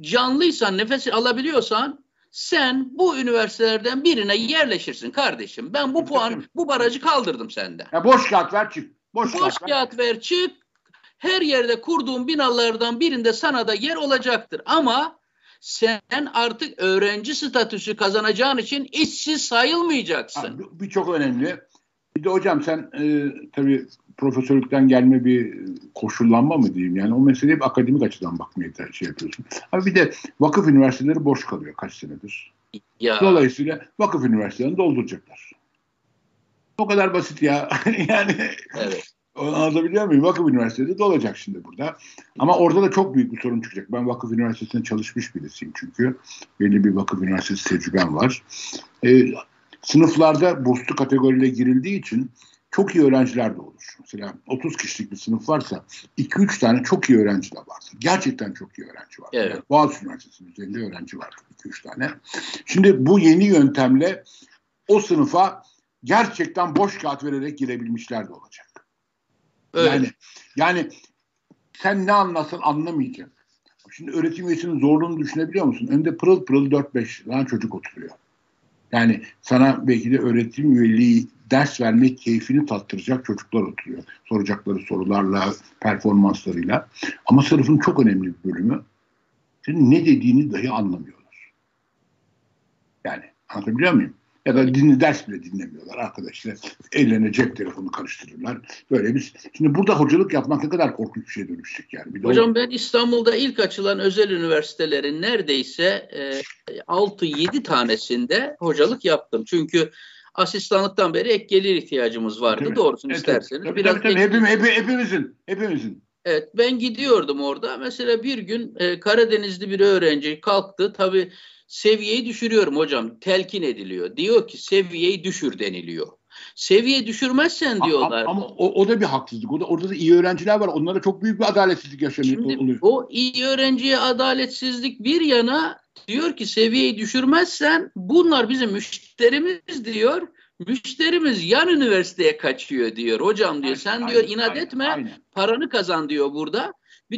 canlıysan, nefes alabiliyorsan sen bu üniversitelerden birine yerleşirsin kardeşim. Ben bu puanı, bu barajı kaldırdım senden. Ya boş kağıt ver çık. Boş kağıt ver çık. Her yerde kurduğun binalardan birinde sana da yer olacaktır. Ama sen artık öğrenci statüsü kazanacağın için işsiz sayılmayacaksın. Bu çok önemli. Bir de hocam sen tabii profesörlükten gelme bir koşullanma mı diyeyim? Yani o meseleye bir akademik açıdan bakmaya şey yapıyorsun. Ama bir de vakıf üniversiteleri boş kalıyor kaç senedir. Ya. Dolayısıyla vakıf üniversitelerini dolduracaklar. O kadar basit ya. Yani... Evet. Onu anlatabiliyor muyum? Vakıf Üniversitesi de olacak şimdi burada. Ama orada da çok büyük bir sorun çıkacak. Ben Vakıf Üniversitesi'nde çalışmış birisiyim çünkü. Belli bir Vakıf Üniversitesi tecrübem var. Sınıflarda burslu kategoriyle girildiği için çok iyi öğrenciler de olur. Mesela 30 kişilik bir sınıf varsa 2-3 tane çok iyi öğrenci de vardır. Gerçekten çok iyi öğrenci var. Evet. Yani Boğaz Üniversitesi'nin üzerinde öğrenci vardır 2-3 tane. Şimdi bu yeni yöntemle o sınıfa gerçekten boş kağıt vererek girebilmişler de olacak. Öyle. Yani sen ne anlasan anlamayacaksın. Şimdi öğretim üyesinin zorluğunu düşünebiliyor musun? Önde pırıl pırıl 4-5 tane çocuk oturuyor. Yani sana belki de öğretim üyeliği ders vermek keyfini tattıracak çocuklar oturuyor. Soracakları sorularla, performanslarıyla. Ama sınıfın çok önemli bir bölümü senin ne dediğini dahi anlamıyorlar. Yani anlatabiliyor muyum? Ya da ders bile dinlemiyorlar arkadaşlar. Ellerine cep telefonu karıştırırlar. Böyle biz. Şimdi burada hocalık yapmak ne kadar korkunç bir şeye dönüştük yani. Bir de hocam ben İstanbul'da ilk açılan özel üniversitelerin neredeyse 6-7 tanesinde hocalık yaptım. Çünkü asistanlıktan beri ek gelir ihtiyacımız vardı. Tabii. Doğrusunu isterseniz. Tabii. Hepimizin. Evet, ben gidiyordum orada. Mesela bir gün Karadenizli bir öğrenci kalktı. Tabii seviyeyi düşürüyorum hocam. Telkin ediliyor. Diyor ki seviyeyi düşür deniliyor. Seviye düşürmezsen diyorlar. Ama o da bir haksızlık. Orada da iyi öğrenciler var. Onlara çok büyük bir adaletsizlik yaşanıyor. Şimdi o iyi öğrenciye adaletsizlik bir yana diyor ki seviyeyi düşürmezsen bunlar bizim müşterimiz diyor. Müşterimiz yan üniversiteye kaçıyor diyor. Hocam diyor sen diyor inat etme paranı kazan diyor burada.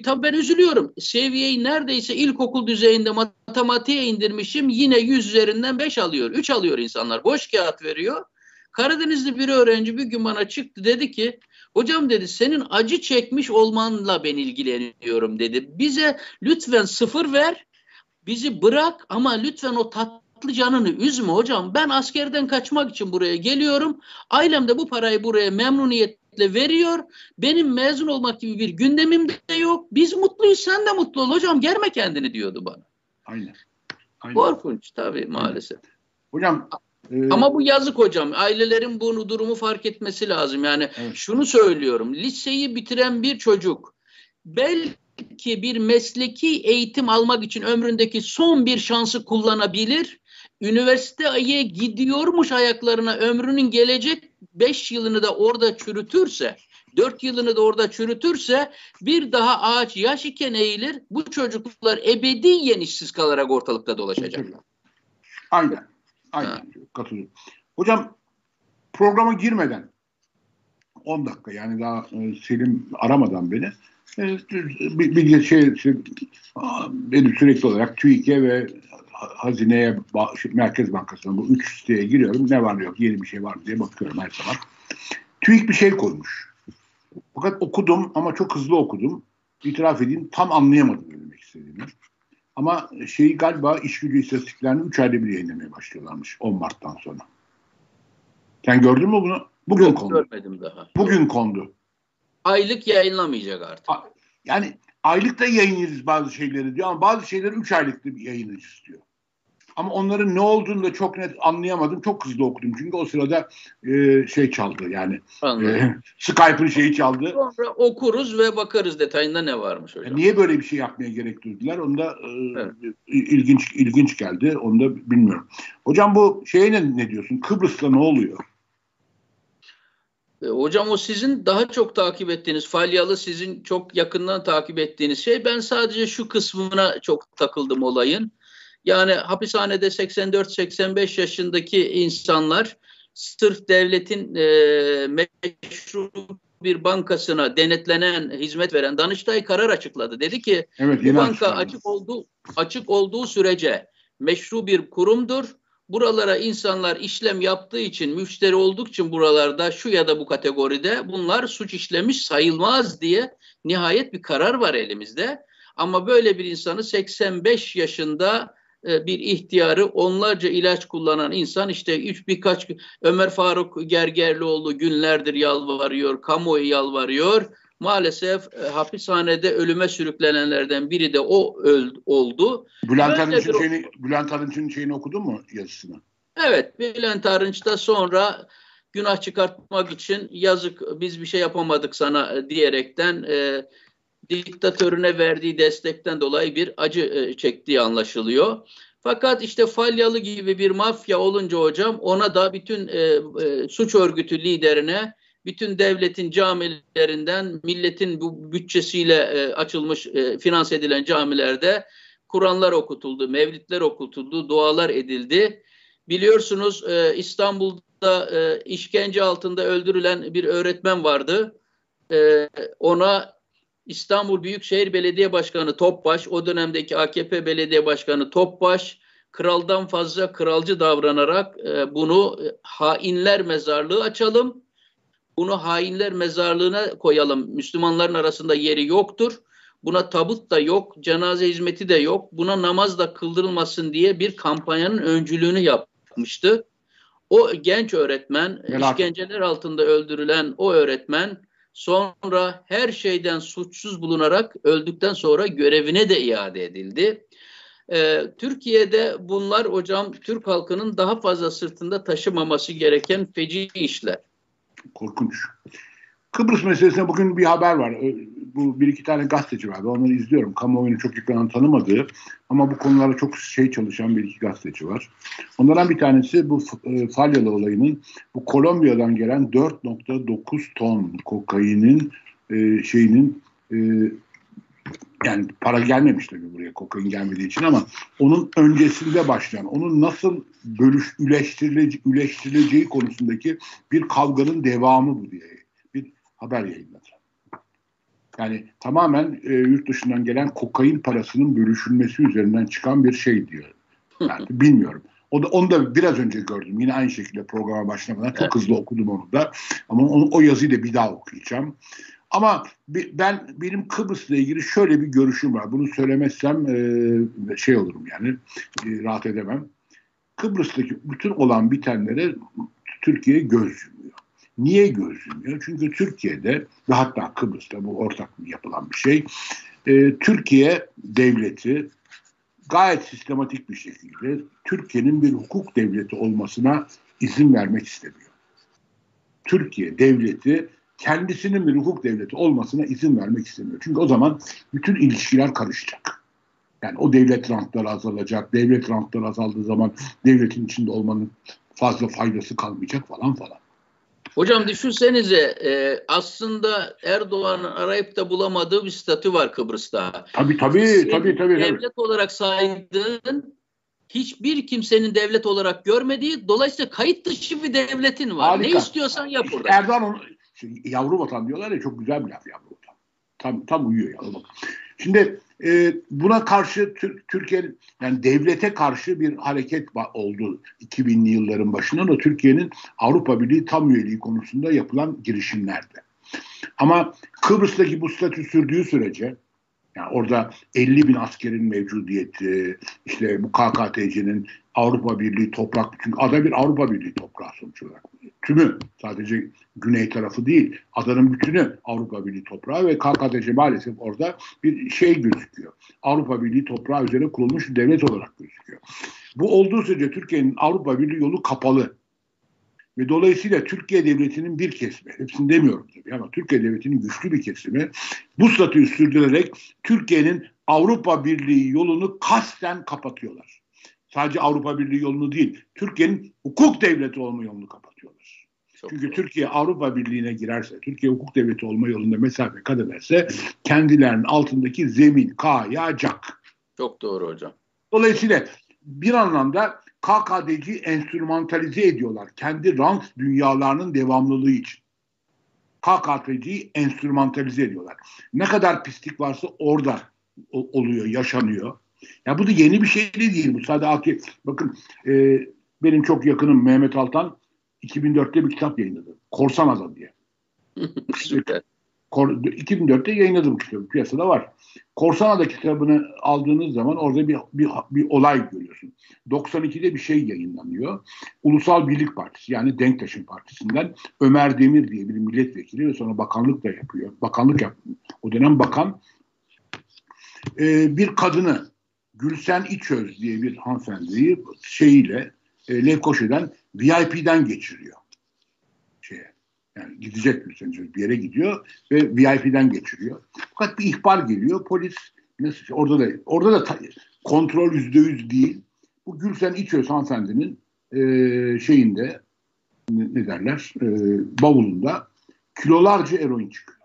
Tabii ben üzülüyorum. Seviyeyi neredeyse ilkokul düzeyinde matematiğe indirmişim. Yine 100 üzerinden 5 alıyor. 3 alıyor insanlar. Boş kağıt veriyor. Karadenizli bir öğrenci bir gün bana çıktı dedi ki hocam dedi senin acı çekmiş olmanla ben ilgileniyorum dedi. Bize lütfen sıfır ver. Bizi bırak ama lütfen o tatlı canını üzme hocam. Ben askerden kaçmak için buraya geliyorum. Ailem de bu parayı buraya memnuniyetle veriyor. Benim mezun olmak gibi bir gündemim de yok. Biz mutluyuz, sen de mutlu ol hocam. Germe kendini diyordu bana. Aynen. Korkunç tabii maalesef. Aynen. Hocam ama bu yazık hocam. Ailelerin bunu durumu fark etmesi lazım. Yani evet. Şunu söylüyorum. Liseyi bitiren bir çocuk belki bir mesleki eğitim almak için ömründeki son bir şansı kullanabilir. Üniversiteye gidiyormuş ayaklarına ömrünün gelecek 5 yılını da orada çürütürse, 4 yılını da orada çürütürse bir daha ağaç yaş iken eğilir. Bu çocuklar ebediyen işsiz kalarak ortalıkta dolaşacaklar. Aynen. Katılıyorum. Hocam programa girmeden 10 dakika yani daha Selim aramadan beni benim sürekli olarak TÜİK'e ve Hazine'ye, Merkez Bankası'na bu 3 siteye giriyorum. Ne var ne yok, yeni bir şey var diye bakıyorum her zaman. TÜİK bir şey koymuş. Fakat okudum ama çok hızlı okudum. İtiraf edeyim tam anlayamadım ne demek istediğimi. Ama galiba işgücü istatistiklerini 3 ayda bir yayınlamaya başlıyorlarmış 10 Mart'tan sonra. Sen gördün mü bunu? Bugün yok, kondu. Görmedim daha. Bugün kondu. Aylık yayınlamayacak artık. Yani aylık da yayınlarız bazı şeyleri diyor ama bazı şeyleri 3 aylık da yayınlarız diyor. Ama onların ne olduğunu da çok net anlayamadım. Çok hızlı okudum. Çünkü o sırada çaldı yani. Skype'ın şeyi çaldı. Sonra okuruz ve bakarız detayında ne varmış hocam. Niye böyle bir şey yapmaya gerek duydular? Onu da evet. ilginç geldi. Onu da bilmiyorum. Hocam bu ne diyorsun? Kıbrıs'ta ne oluyor? Hocam o sizin daha çok takip ettiğiniz, Falyalı sizin çok yakından takip ettiğiniz şey. Ben sadece şu kısmına çok takıldım olayın. Yani hapishanede 84-85 yaşındaki insanlar sırf devletin meşru bir bankasına denetlenen, hizmet veren Danıştay karar açıkladı. Dedi ki evet, bu banka açık olduğu sürece meşru bir kurumdur. Buralara insanlar işlem yaptığı için, müşteri oldukça için buralarda şu ya da bu kategoride bunlar suç işlemiş sayılmaz diye nihayet bir karar var elimizde. Ama böyle bir insanı 85 yaşında bir ihtiyarı, onlarca ilaç kullanan insan işte birkaç gün, Ömer Faruk Gergerlioğlu günlerdir yalvarıyor, kamuoyu yalvarıyor. Maalesef hapishanede ölüme sürüklenenlerden biri de o oldu. Bülent Arınç'ın şeyini okudun mu, yazısını? Evet, Bülent Arınç da sonra günah çıkartmak için yazık biz bir şey yapamadık sana diyerekten diktatörüne verdiği destekten dolayı bir acı çektiği anlaşılıyor. Fakat işte Falyalı gibi bir mafya olunca hocam ona da bütün suç örgütü liderine, bütün devletin camilerinden, milletin bu bütçesiyle açılmış, finanse edilen camilerde Kur'anlar okutuldu, mevlidler okutuldu, dualar edildi. Biliyorsunuz İstanbul'da işkence altında öldürülen bir öğretmen vardı. Ona İstanbul Büyükşehir Belediye Başkanı Topbaş, o dönemdeki AKP Belediye Başkanı Topbaş, kraldan fazla kralcı davranarak bunu hainler mezarlığı açalım, bunu hainler mezarlığına koyalım. Müslümanların arasında yeri yoktur. Buna tabut da yok, cenaze hizmeti de yok. Buna namaz da kıldırılmasın diye bir kampanyanın öncülüğünü yapmıştı. O genç öğretmen, işkenceler altında öldürülen o öğretmen sonra her şeyden suçsuz bulunarak öldükten sonra görevine de iade edildi. Türkiye'de bunlar hocam Türk halkının daha fazla sırtında taşımaması gereken feci işler. Korkunç. Kıbrıs meselesine bugün bir haber var. Bu bir iki tane gazeteci vardı. Onları izliyorum. Kamuoyunu çok yakından tanımadığı ama bu konulara çok çalışan bir iki gazeteci var. Onlardan bir tanesi bu Falyalı olayının, bu Kolombiya'dan gelen 4.9 ton kokainin yani para gelmemiş tabii buraya kokain gelmediği için, ama onun öncesinde başlayan, onun nasıl üleştirileceği konusundaki bir kavganın devamı bu diye bir haber yayınladı. Yani tamamen yurt dışından gelen kokain parasının bölüşülmesi üzerinden çıkan bir şey diyor. Yani bilmiyorum. Onu da biraz önce gördüm. Yine aynı şekilde programa başlamadan çok hızlı okudum onu da. Ama o yazıyı da bir daha okuyacağım. Ama benim Kıbrıs'la ilgili şöyle bir görüşüm var. Bunu söylemezsem şey olurum yani, rahat edemem. Kıbrıs'taki bütün olan bitenlere Türkiye göz yumuyor. Niye göz yumuyor? Çünkü Türkiye'de ve hatta Kıbrıs'ta bu ortak yapılan bir şey. Türkiye devleti gayet sistematik bir şekilde Türkiye'nin bir hukuk devleti olmasına izin vermek istemiyor. Türkiye devleti kendisinin bir hukuk devleti olmasına izin vermek istemiyor. Çünkü o zaman bütün ilişkiler karışacak. Yani o devlet rantları azalacak. Devlet rantları azaldığı zaman devletin içinde olmanın fazla faydası kalmayacak falan falan. Hocam düşünsenize aslında Erdoğan'ın arayıp da bulamadığı bir statü var Kıbrıs'ta. Tabii. Devlet olarak saydığın, hiçbir kimsenin devlet olarak görmediği, dolayısıyla kayıt dışı bir devletin var. Harika. Ne istiyorsan yap burada. İşte Erdoğan yavru vatan diyorlar ya, çok güzel bir laf yavru vatan. Tam uyuyor yavru vatan. Şimdi buna karşı Türkiye'nin, yani devlete karşı bir hareket oldu 2000'li yılların başından da Türkiye'nin Avrupa Birliği tam üyeliği konusunda yapılan girişimlerde. Ama Kıbrıs'taki bu statü sürdüğü sürece, yani orada 50 bin askerin mevcudiyeti, işte bu KKTC'nin Avrupa Birliği toprak, çünkü ada bir Avrupa Birliği toprağı sonuç olarak. Tümü, sadece güney tarafı değil, adanın bütünü Avrupa Birliği toprağı ve KKTC maalesef orada bir şey gözüküyor. Avrupa Birliği toprağı üzerine kurulmuş bir devlet olarak gözüküyor. Bu olduğu sürece Türkiye'nin Avrupa Birliği yolu kapalı. Ve dolayısıyla Türkiye Devleti'nin bir kesimi, hepsini demiyorum tabii ama Türkiye Devleti'nin güçlü bir kesimi bu statüyü sürdürerek Türkiye'nin Avrupa Birliği yolunu kasten kapatıyorlar. Sadece Avrupa Birliği yolunu değil, Türkiye'nin hukuk devleti olma yolunu kapatıyorlar. Çünkü Türkiye Avrupa Birliği'ne girerse, Türkiye hukuk devleti olma yolunda mesafe kat ederse kendilerinin altındaki zemin kayacak. Çok doğru hocam. Dolayısıyla bir anlamda KKD'yi enstrümantalize ediyorlar. Kendi rant dünyalarının devamlılığı için. KKD'yi enstrümantalize ediyorlar. Ne kadar pislik varsa orada oluyor, yaşanıyor. Ya bu da yeni bir şey değil. Bu sadece bakın benim çok yakınım Mehmet Altan 2004'te bir kitap yayınladı. Korsan Adam diye. 2004'te yayınladım kitabı. Piyasada var. Korsan Adam kitabını aldığınız zaman orada bir olay görüyorsun. 92'de bir şey yayınlanıyor. Ulusal Birlik Partisi yani Denktaş'ın partisinden Ömer Demir diye bir milletvekili ve sonra bakanlık da yapıyor. Bakanlık yapıyor. O dönem bakan bir kadını Gülsen İçöz diye bir hanımefendiyi şeyiyle Lefkoşa'dan VIP'den geçiriyor. Yani gidecek Gülsen İçöz bir yere gidiyor ve VIP'den geçiriyor. Fakat bir ihbar geliyor. Polis nasıl orada da kontrol %100 değil. Bu Gülsen İçöz hanımefendinin şeyinde ne derler? Bavulunda kilolarca eroin çıkıyor.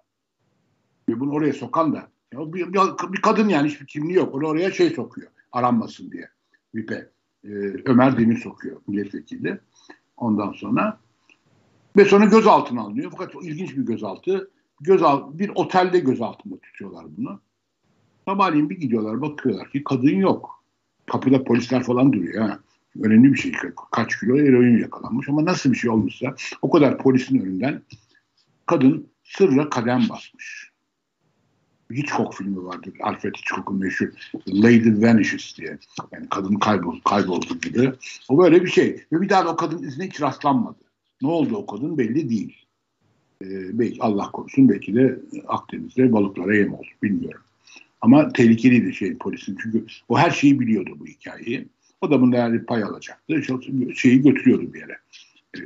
Ve bunu oraya sokan da bir kadın yani hiçbir kimliği yok. Onu oraya şey sokuyor. Aranmasın diye. VIP'e. Ömer Demir sokuyor milletvekili. Ondan sonra ve sonra gözaltına alınıyor. Fakat ilginç bir gözaltı. Bir otelde gözaltında tutuyorlar bunu. Sabahleyin bir gidiyorlar bakıyorlar ki kadın yok. Kapıda polisler falan duruyor. Ha. Önemli bir şey. Kaç kilo eroin yakalanmış ama nasıl bir şey olmuşsa o kadar polisin önünden kadın sırra kadem basmış. Hitchcock filmi vardır. Alfred Hitchcock'un meşhur Lady Vanishes diye. Yani kadın kayboldu gibi. O böyle bir şey. Ve bir daha da o kadının izine hiç rastlanmadı. Ne oldu o kadın belli değil. Belki Allah korusun belki de Akdeniz'de balıklara yem oldu. Bilmiyorum. Ama tehlikeliydi polisin. Çünkü o her şeyi biliyordu bu hikayeyi. O da bundan bir pay alacaktı. Şeyi götürüyordu bir yere.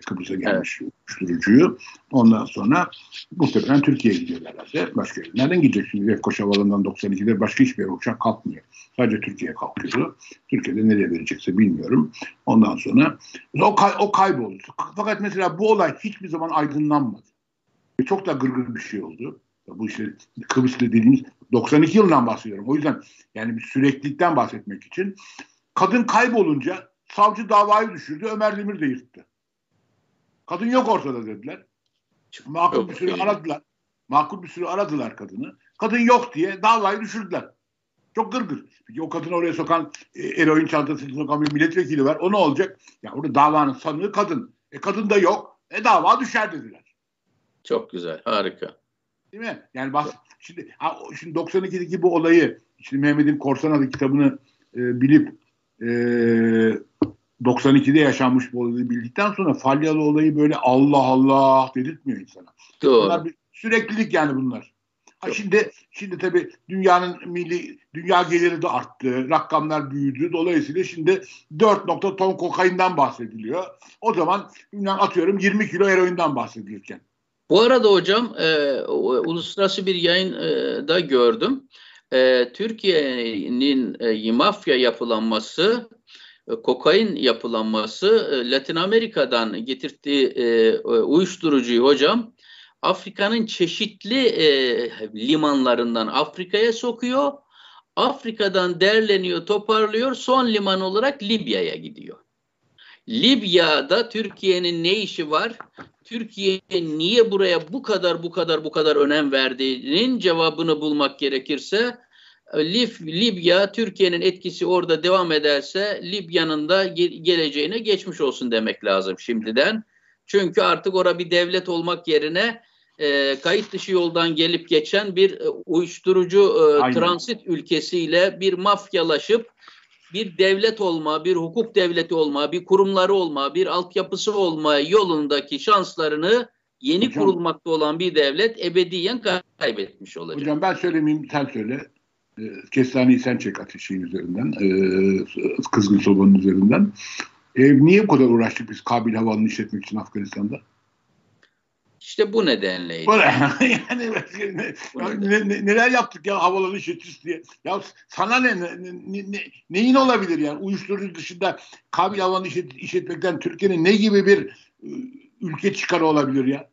Kıbrıs'a gelmiş uyuşturucuyu. Ondan sonra muhtemelen Türkiye'ye gidiyorlar herhalde. Başka yerine. Nereden gidecek şimdi? Lefkoşa Havalanı'ndan 92'de başka hiçbir uçak kalkmıyor. Sadece Türkiye'ye kalkıyordu. Türkiye'de nereye verecekse bilmiyorum. Ondan sonra o kayboldu. Fakat mesela bu olay hiçbir zaman aydınlanmadı. Ve çok da gırgır bir şey oldu. Bu Kıbrıs'ta dediğimiz 92 yılından bahsediyorum. O yüzden yani bir süreklilikten bahsetmek için kadın kaybolunca savcı davayı düşürdü. Ömer Demir de yırttı. Kadın yok ortada dediler. Makul bir süre aradılar kadını. Kadın yok diye davayı düşürdüler. Çok gırgır. Peki o kadını oraya sokan eroin çantasını sokan bir milletvekili var. O ne olacak? Ya orada davanın sanığı kadın. Kadın da yok. Dava düşer dediler. Çok güzel. Harika. Değil mi? Yani şimdi 92'deki bu olayı şimdi Mehmet'in Korsan adlı kitabını bilip 92'de yaşanmış bu olayı bildikten sonra Falyalı olayı böyle Allah Allah dedirtmiyor insana. Doğru. Bunlar bir süreklilik yani bunlar. Ha şimdi tabii dünya geliri de arttı. Rakamlar büyüdü. Dolayısıyla şimdi 4 ton kokain'den bahsediliyor. O zaman atıyorum 20 kilo eroinden bahsedilirken. Bu arada hocam uluslararası bir yayında gördüm. Türkiye'nin mafya yapılanması kokain yapılanması Latin Amerika'dan getirdiği uyuşturucuyu hocam Afrika'nın çeşitli limanlarından Afrika'ya sokuyor. Afrika'dan derleniyor, toparlıyor. Son liman olarak Libya'ya gidiyor. Libya'da Türkiye'nin ne işi var? Türkiye niye buraya bu kadar önem verdiğinin cevabını bulmak gerekirse Libya, Türkiye'nin etkisi orada devam ederse Libya'nın da geleceğine geçmiş olsun demek lazım şimdiden. Çünkü artık orada bir devlet olmak yerine kayıt dışı yoldan gelip geçen bir uyuşturucu transit ülkesiyle bir mafyalaşıp bir devlet olma, bir hukuk devleti olma, bir kurumları olma, bir altyapısı olma yolundaki şanslarını yeni hocam, kurulmakta olan bir devlet ebediyen kaybetmiş olacak. Hocam ben söylemeyeyim, sen söyle. Kestaneyi sen çek ateşin üzerinden, kızgın sobanın üzerinden. Niye bu kadar uğraştık biz Kabil Havanı'nı işletmek için Afganistan'da? İşte bu nedenleydi. Yani neler yaptık ya havalanı işletiz diye. Ya sana neyin olabilir yani uyuşturucu dışında Kabil Havanı'nı işletmekten Türkiye'nin ne gibi bir ülke çıkarı olabilir ya.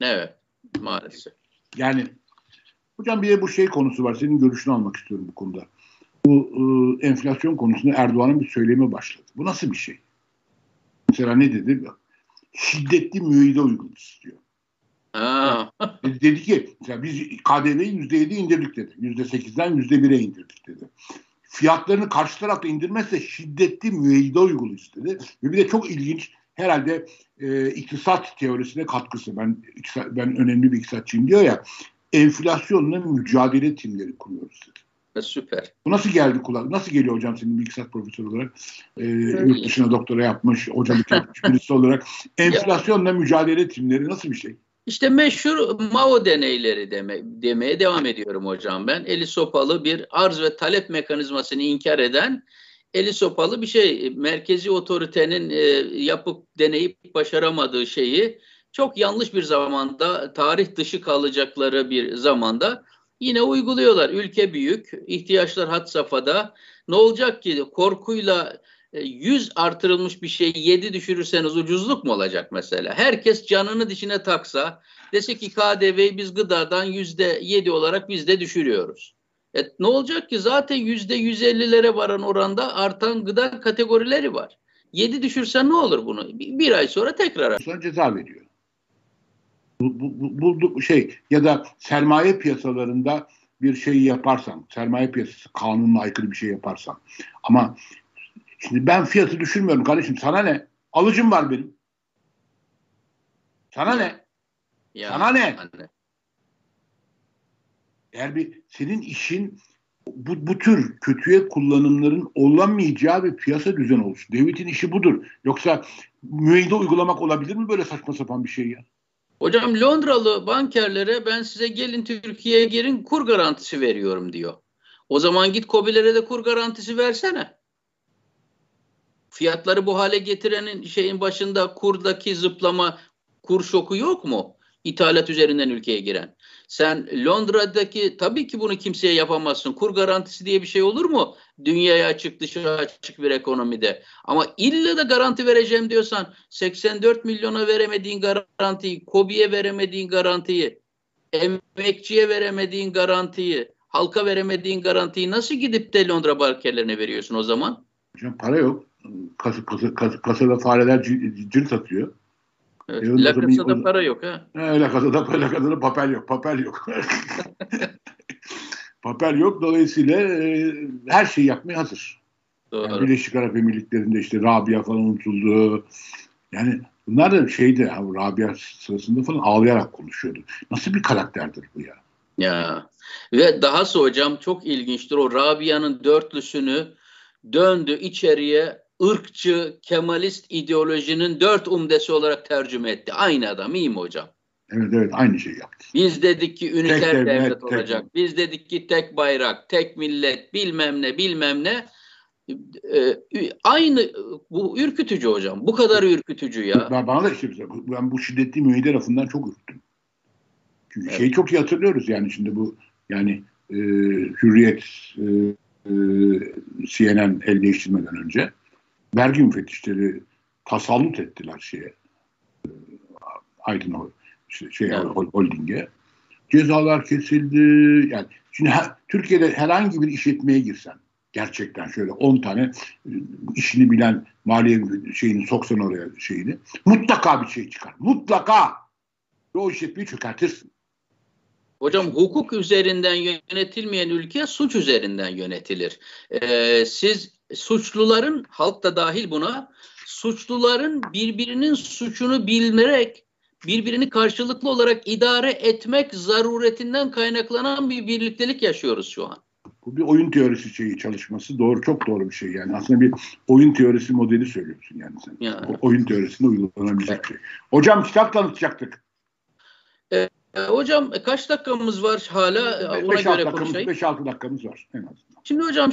Evet, maalesef. Yani hocam bir de bu şey konusu var. Senin görüşünü almak istiyorum bu konuda. Bu enflasyon konusunda Erdoğan'ın bir söylemi başladı. Bu nasıl bir şey? Mesela ne dedi? Şiddetli müeyyide uygulanır diyor. Ha. Yani dedi ki biz KDV'yi %7 indirdik dedi. %8'den %1'e indirdik dedi. Fiyatlarını karşı tarafta indirmezse şiddetli müeyyide uygulanır dedi. Ve bir de çok ilginç, herhalde iktisat teorisine katkısı. Ben önemli bir iktisatçıyım diyor ya. Enflasyonla mücadele timleri kuruyoruz dedi. Süper. Bu nasıl geldi kulak? Nasıl geliyor hocam senin bilgisayar profesörü olarak? Yurt dışına doktora yapmış, hocalık yapmış birisi olarak. Enflasyonla mücadele timleri nasıl bir şey? İşte meşhur Mao deneyleri demeye devam ediyorum hocam ben. Eli sopalı bir arz ve talep mekanizmasını inkar eden eli sopalı bir şey. Merkezi otoritenin yapıp deneyip başaramadığı şeyi çok yanlış bir zamanda, tarih dışı kalacakları bir zamanda yine uyguluyorlar. Ülke büyük, ihtiyaçlar had safhada. Ne olacak ki korkuyla 100 artırılmış bir şeyi 7 düşürürseniz ucuzluk mu olacak mesela? Herkes canını dişine taksa, dese ki KDV'yi biz gıdadan %7 olarak biz de düşürüyoruz. Ne olacak ki zaten %150'lere varan oranda artan gıda kategorileri var. 7 düşürsen ne olur bunu? Bir ay sonra tekrar. Sonra ceza veriyor. Bu şey ya da sermaye piyasalarında bir şey yaparsan, sermaye piyasası kanununa aykırı bir şey yaparsan, ama şimdi ben fiyatı düşürmüyorum kardeşim, sana ne? Alıcım var benim. Sana ne? Ya, sana ne? Anne. Eğer bir senin işin bu tür kötüye kullanımların olamayacağı bir piyasa düzeni olsun. Devletin işi budur. Yoksa müeyyide uygulamak olabilir mi böyle saçma sapan bir şey ya? Hocam Londralı bankerlere ben size gelin Türkiye'ye girin kur garantisi veriyorum diyor. O zaman git KOBİ'lere de kur garantisi versene. Fiyatları bu hale getirenin şeyin başında kurdaki zıplama, kur şoku yok mu? İthalat üzerinden ülkeye giren. Sen Londra'daki, tabii ki bunu kimseye yapamazsın. Kur garantisi diye bir şey olur mu? Dünyaya açık, dışarı açık bir ekonomide. Ama illa da garanti vereceğim diyorsan 84 milyona veremediğin garantiyi, KOBİ'ye veremediğin garantiyi, emekçiye veremediğin garantiyi, halka veremediğin garantiyi nasıl gidip de Londra bankerlerine veriyorsun o zaman? Hocam para yok. Kasada fareler cirit atıyor. Evet, la kasada para yok ha. La kasada papel yok. Papel yok, dolayısıyla her şeyi yapmaya hazır. Doğru. Yani Birleşik Arap Emirlikleri'nde işte Rabia falan unutuldu. Yani bunlar da şeydi, Rabia sırasında falan ağlayarak konuşuyordu. Nasıl bir karakterdir bu ya? Ya. Ve dahası hocam çok ilginçtir, o Rabia'nın dörtlüsünü döndü içeriye. Irkçı, Kemalist ideolojinin 4 umdesi olarak tercüme etti. Aynı adam, iyi mi hocam? Evet, aynı şey yaptı. Biz dedik ki üniter devlet olacak. Biz dedik ki tek bayrak, tek millet, bilmem ne. Aynı, bu ürkütücü hocam. Bu kadar ürkütücü ya. Bana da işte, ben bu şiddetli müeyyide lafından çok ürktüm. Çünkü evet. Şeyi çok iyi hatırlıyoruz yani şimdi bu, yani Hürriyet, CNN el değiştirmeden önce vergi müfettişleri tasallut ettiler şeye, Aydın şey, evet. Holding'e. Cezalar kesildi. Yani şimdi Türkiye'de herhangi bir işletmeye girsen, gerçekten şöyle 10 tane işini bilen maliye şeyini soksan oraya şeyini, mutlaka bir şey çıkar. Mutlaka. Ve o işletmeyi çökertirsin. Hocam hukuk üzerinden yönetilmeyen ülke suç üzerinden yönetilir. Siz suçluların, halk da dahil buna, suçluların birbirinin suçunu bilmerek, birbirini karşılıklı olarak idare etmek zaruretinden kaynaklanan bir birliktelik yaşıyoruz şu an. Bu bir oyun teorisi şeyi çalışması, doğru, çok doğru bir şey yani. Aslında bir oyun teorisi modeli söylüyorsun yani sen. Yani. Oyun teorisinde uygulanabilecek bir şey. Hocam kitap tanıtacaktık. Hocam kaç dakikamız var hala? Ona göre konuşayım. 5-6 dakikamız var en azından. Şimdi hocam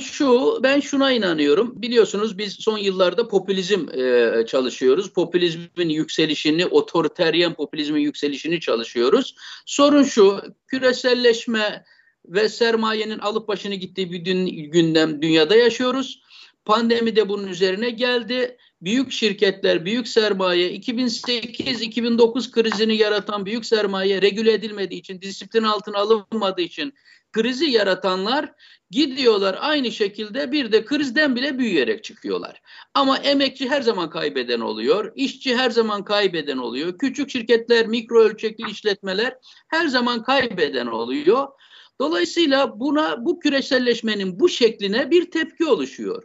ben şuna inanıyorum. Biliyorsunuz biz son yıllarda popülizm çalışıyoruz. Popülizmin yükselişini, otoriteryen popülizmin yükselişini çalışıyoruz. Sorun şu, küreselleşme ve sermayenin alıp başını gittiği bir gündemde dünyada yaşıyoruz. Pandemi de bunun üzerine geldi. Büyük şirketler, büyük sermaye, 2008-2009 krizini yaratan büyük sermaye regüle edilmediği için, disiplin altına alınmadığı için krizi yaratanlar gidiyorlar aynı şekilde bir de krizden bile büyüyerek çıkıyorlar. Ama emekçi her zaman kaybeden oluyor, işçi her zaman kaybeden oluyor, küçük şirketler, mikro ölçekli işletmeler her zaman kaybeden oluyor. Dolayısıyla bu küreselleşmenin bu şekline bir tepki oluşuyor.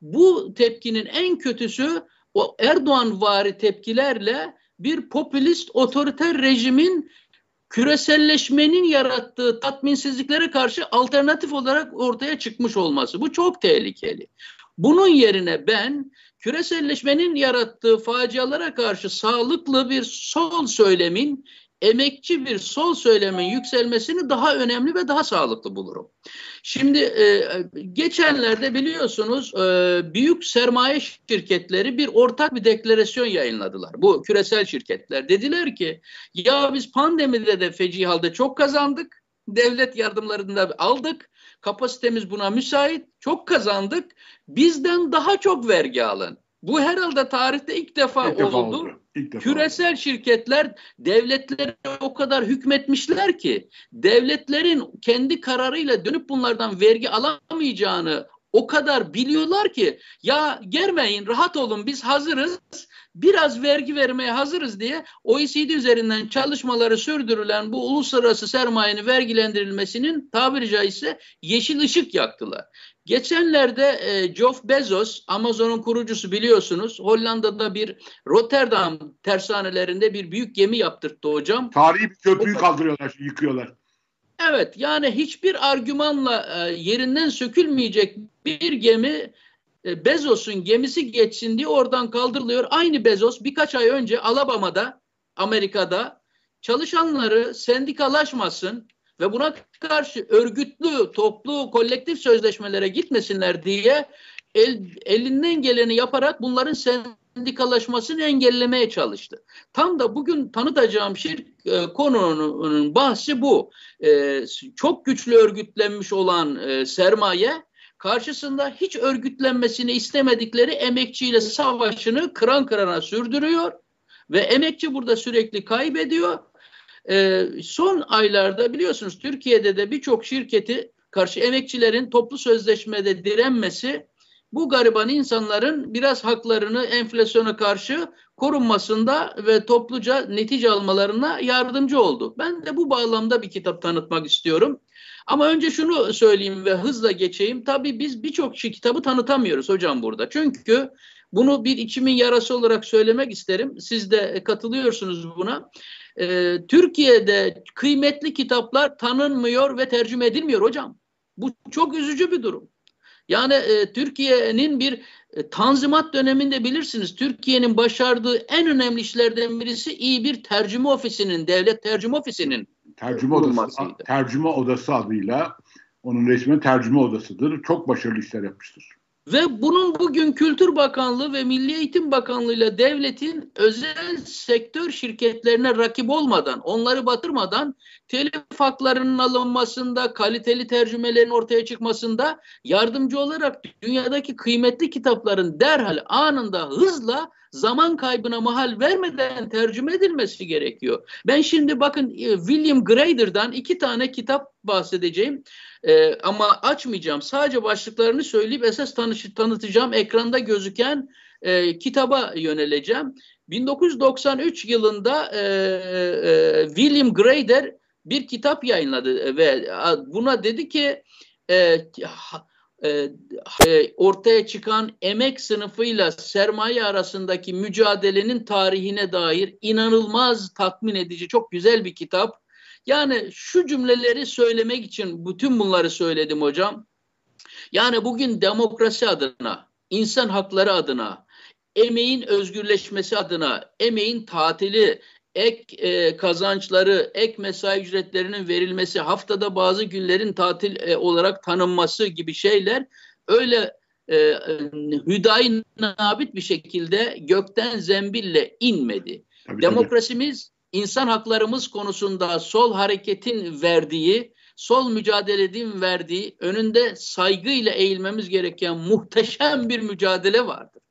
Bu tepkinin en kötüsü o Erdoğan-vari tepkilerle bir popülist otoriter rejimin küreselleşmenin yarattığı tatminsizliklere karşı alternatif olarak ortaya çıkmış olması. Bu çok tehlikeli. Bunun yerine ben küreselleşmenin yarattığı facialara karşı sağlıklı bir sol söylemin, emekçi bir sol söylemin yükselmesini daha önemli ve daha sağlıklı bulurum. Şimdi geçenlerde biliyorsunuz büyük sermaye şirketleri ortak bir deklarasyon yayınladılar. Bu küresel şirketler dediler ki ya biz pandemide de feci halde çok kazandık. Devlet yardımlarını da aldık. Kapasitemiz buna müsait. Çok kazandık. Bizden daha çok vergi alın. Bu herhalde tarihte ilk defa oldu. Küresel şirketler devletlere o kadar hükmetmişler ki devletlerin kendi kararıyla dönüp bunlardan vergi alamayacağını o kadar biliyorlar ki ya germeyin, rahat olun, biz hazırız, biraz vergi vermeye hazırız diye OECD üzerinden çalışmaları sürdürülen bu uluslararası sermayenin vergilendirilmesinin tabiri caizse yeşil ışık yaktılar. Geçenlerde Jeff Bezos, Amazon'un kurucusu biliyorsunuz, Hollanda'da bir Rotterdam tersanelerinde bir büyük gemi yaptırttı hocam. Tarihi bir köprüyü kaldırıyorlar, yıkıyorlar. Evet, yani hiçbir argümanla yerinden sökülmeyecek bir gemi Bezos'un gemisi geçsin diye oradan kaldırılıyor. Aynı Bezos birkaç ay önce Alabama'da, Amerika'da çalışanları sendikalaşmasın ve buna karşı örgütlü, toplu, kolektif sözleşmelere gitmesinler diye elinden geleni yaparak bunların sendikalaşmasını engellemeye çalıştı. Tam da bugün tanıtacağım konunun bahsi bu. Çok güçlü örgütlenmiş olan sermaye karşısında hiç örgütlenmesini istemedikleri emekçiyle savaşını kıran kırana sürdürüyor ve emekçi burada sürekli kaybediyor. Son aylarda biliyorsunuz Türkiye'de de birçok şirketi karşı emekçilerin toplu sözleşmede direnmesi bu gariban insanların biraz haklarını enflasyona karşı korunmasında ve topluca netice almalarına yardımcı oldu. Ben de bu bağlamda bir kitap tanıtmak istiyorum. Ama önce şunu söyleyeyim ve hızla geçeyim. Tabii biz birçok kitabı tanıtamıyoruz hocam burada. Çünkü bunu bir içimin yarası olarak söylemek isterim. Siz de katılıyorsunuz buna. Türkiye'de kıymetli kitaplar tanınmıyor ve tercüme edilmiyor hocam. Bu çok üzücü bir durum. Yani Türkiye'nin bir Tanzimat döneminde bilirsiniz Türkiye'nin başardığı en önemli işlerden birisi iyi bir tercüme ofisinin, devlet tercüme ofisinin kurulmasıydı. Tercüme odası adıyla onun resmi tercüme odasıdır. Çok başarılı işler yapmıştır. Ve bunun bugün Kültür Bakanlığı ve Milli Eğitim Bakanlığı ile devletin özel sektör şirketlerine rakip olmadan, onları batırmadan telif haklarının alınmasında, kaliteli tercümelerin ortaya çıkmasında yardımcı olarak dünyadaki kıymetli kitapların derhal, anında, hızla zaman kaybına mahal vermeden tercüme edilmesi gerekiyor. Ben şimdi bakın William Grader'dan 2 tane kitap bahsedeceğim ama açmayacağım. Sadece başlıklarını söyleyip esas tanıtacağım ekranda gözüken kitaba yöneleceğim. 1993 yılında William Grader bir kitap yayınladı ve buna dedi ki ortaya çıkan emek sınıfıyla sermaye arasındaki mücadelenin tarihine dair inanılmaz tatmin edici çok güzel bir kitap. Yani şu cümleleri söylemek için bütün bunları söyledim hocam. Yani bugün demokrasi adına, insan hakları adına, emeğin özgürleşmesi adına, emeğin tatili, ek kazançları, ek mesai ücretlerinin verilmesi, haftada bazı günlerin tatil olarak tanınması gibi şeyler öyle hüdayi nabit bir şekilde gökten zembille inmedi. Tabii, demokrasimiz, insan haklarımız konusunda sol hareketin verdiği sol mücadelenin verdiği, önünde saygıyla eğilmemiz gereken muhteşem bir mücadele vardır.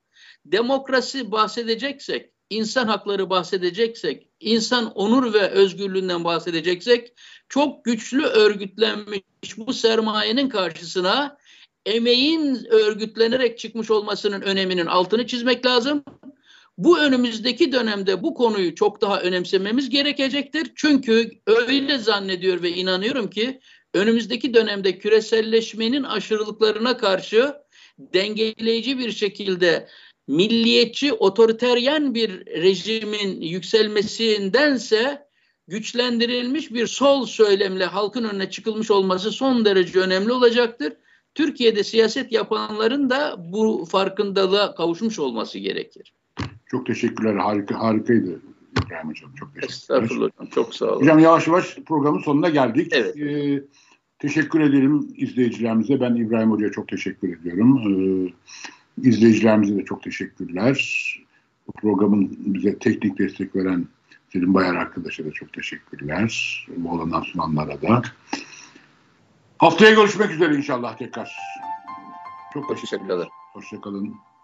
Demokrasi bahsedeceksek, insan hakları bahsedeceksek, insan onur ve özgürlüğünden bahsedeceksek, çok güçlü örgütlenmiş bu sermayenin karşısına emeğin örgütlenerek çıkmış olmasının öneminin altını çizmek lazım. Bu önümüzdeki dönemde bu konuyu çok daha önemsememiz gerekecektir. Çünkü öyle zannediyor ve inanıyorum ki önümüzdeki dönemde küreselleşmenin aşırılıklarına karşı dengeleyici bir şekilde milliyetçi, otoriteryen bir rejimin yükselmesindense güçlendirilmiş bir sol söylemle halkın önüne çıkılmış olması son derece önemli olacaktır. Türkiye'de siyaset yapanların da bu farkındalığa kavuşmuş olması gerekir. Çok teşekkürler. Harikaydı İbrahim Hocam. Çok teşekkürler. Estağfurullah hocam. Çok sağ olun. Hocam yavaş yavaş programın sonuna geldik. Evet. Teşekkür edelim izleyicilerimize. Ben İbrahim Hoca'ya çok teşekkür ediyorum. İzleyicilerimize de çok teşekkürler. Bu programın bize teknik destek veren Selim Bayar arkadaşa da çok teşekkürler. Bu olandan sunanlara da. Haftaya görüşmek üzere inşallah tekrar. Çok teşekkürler. Hoşçakalın.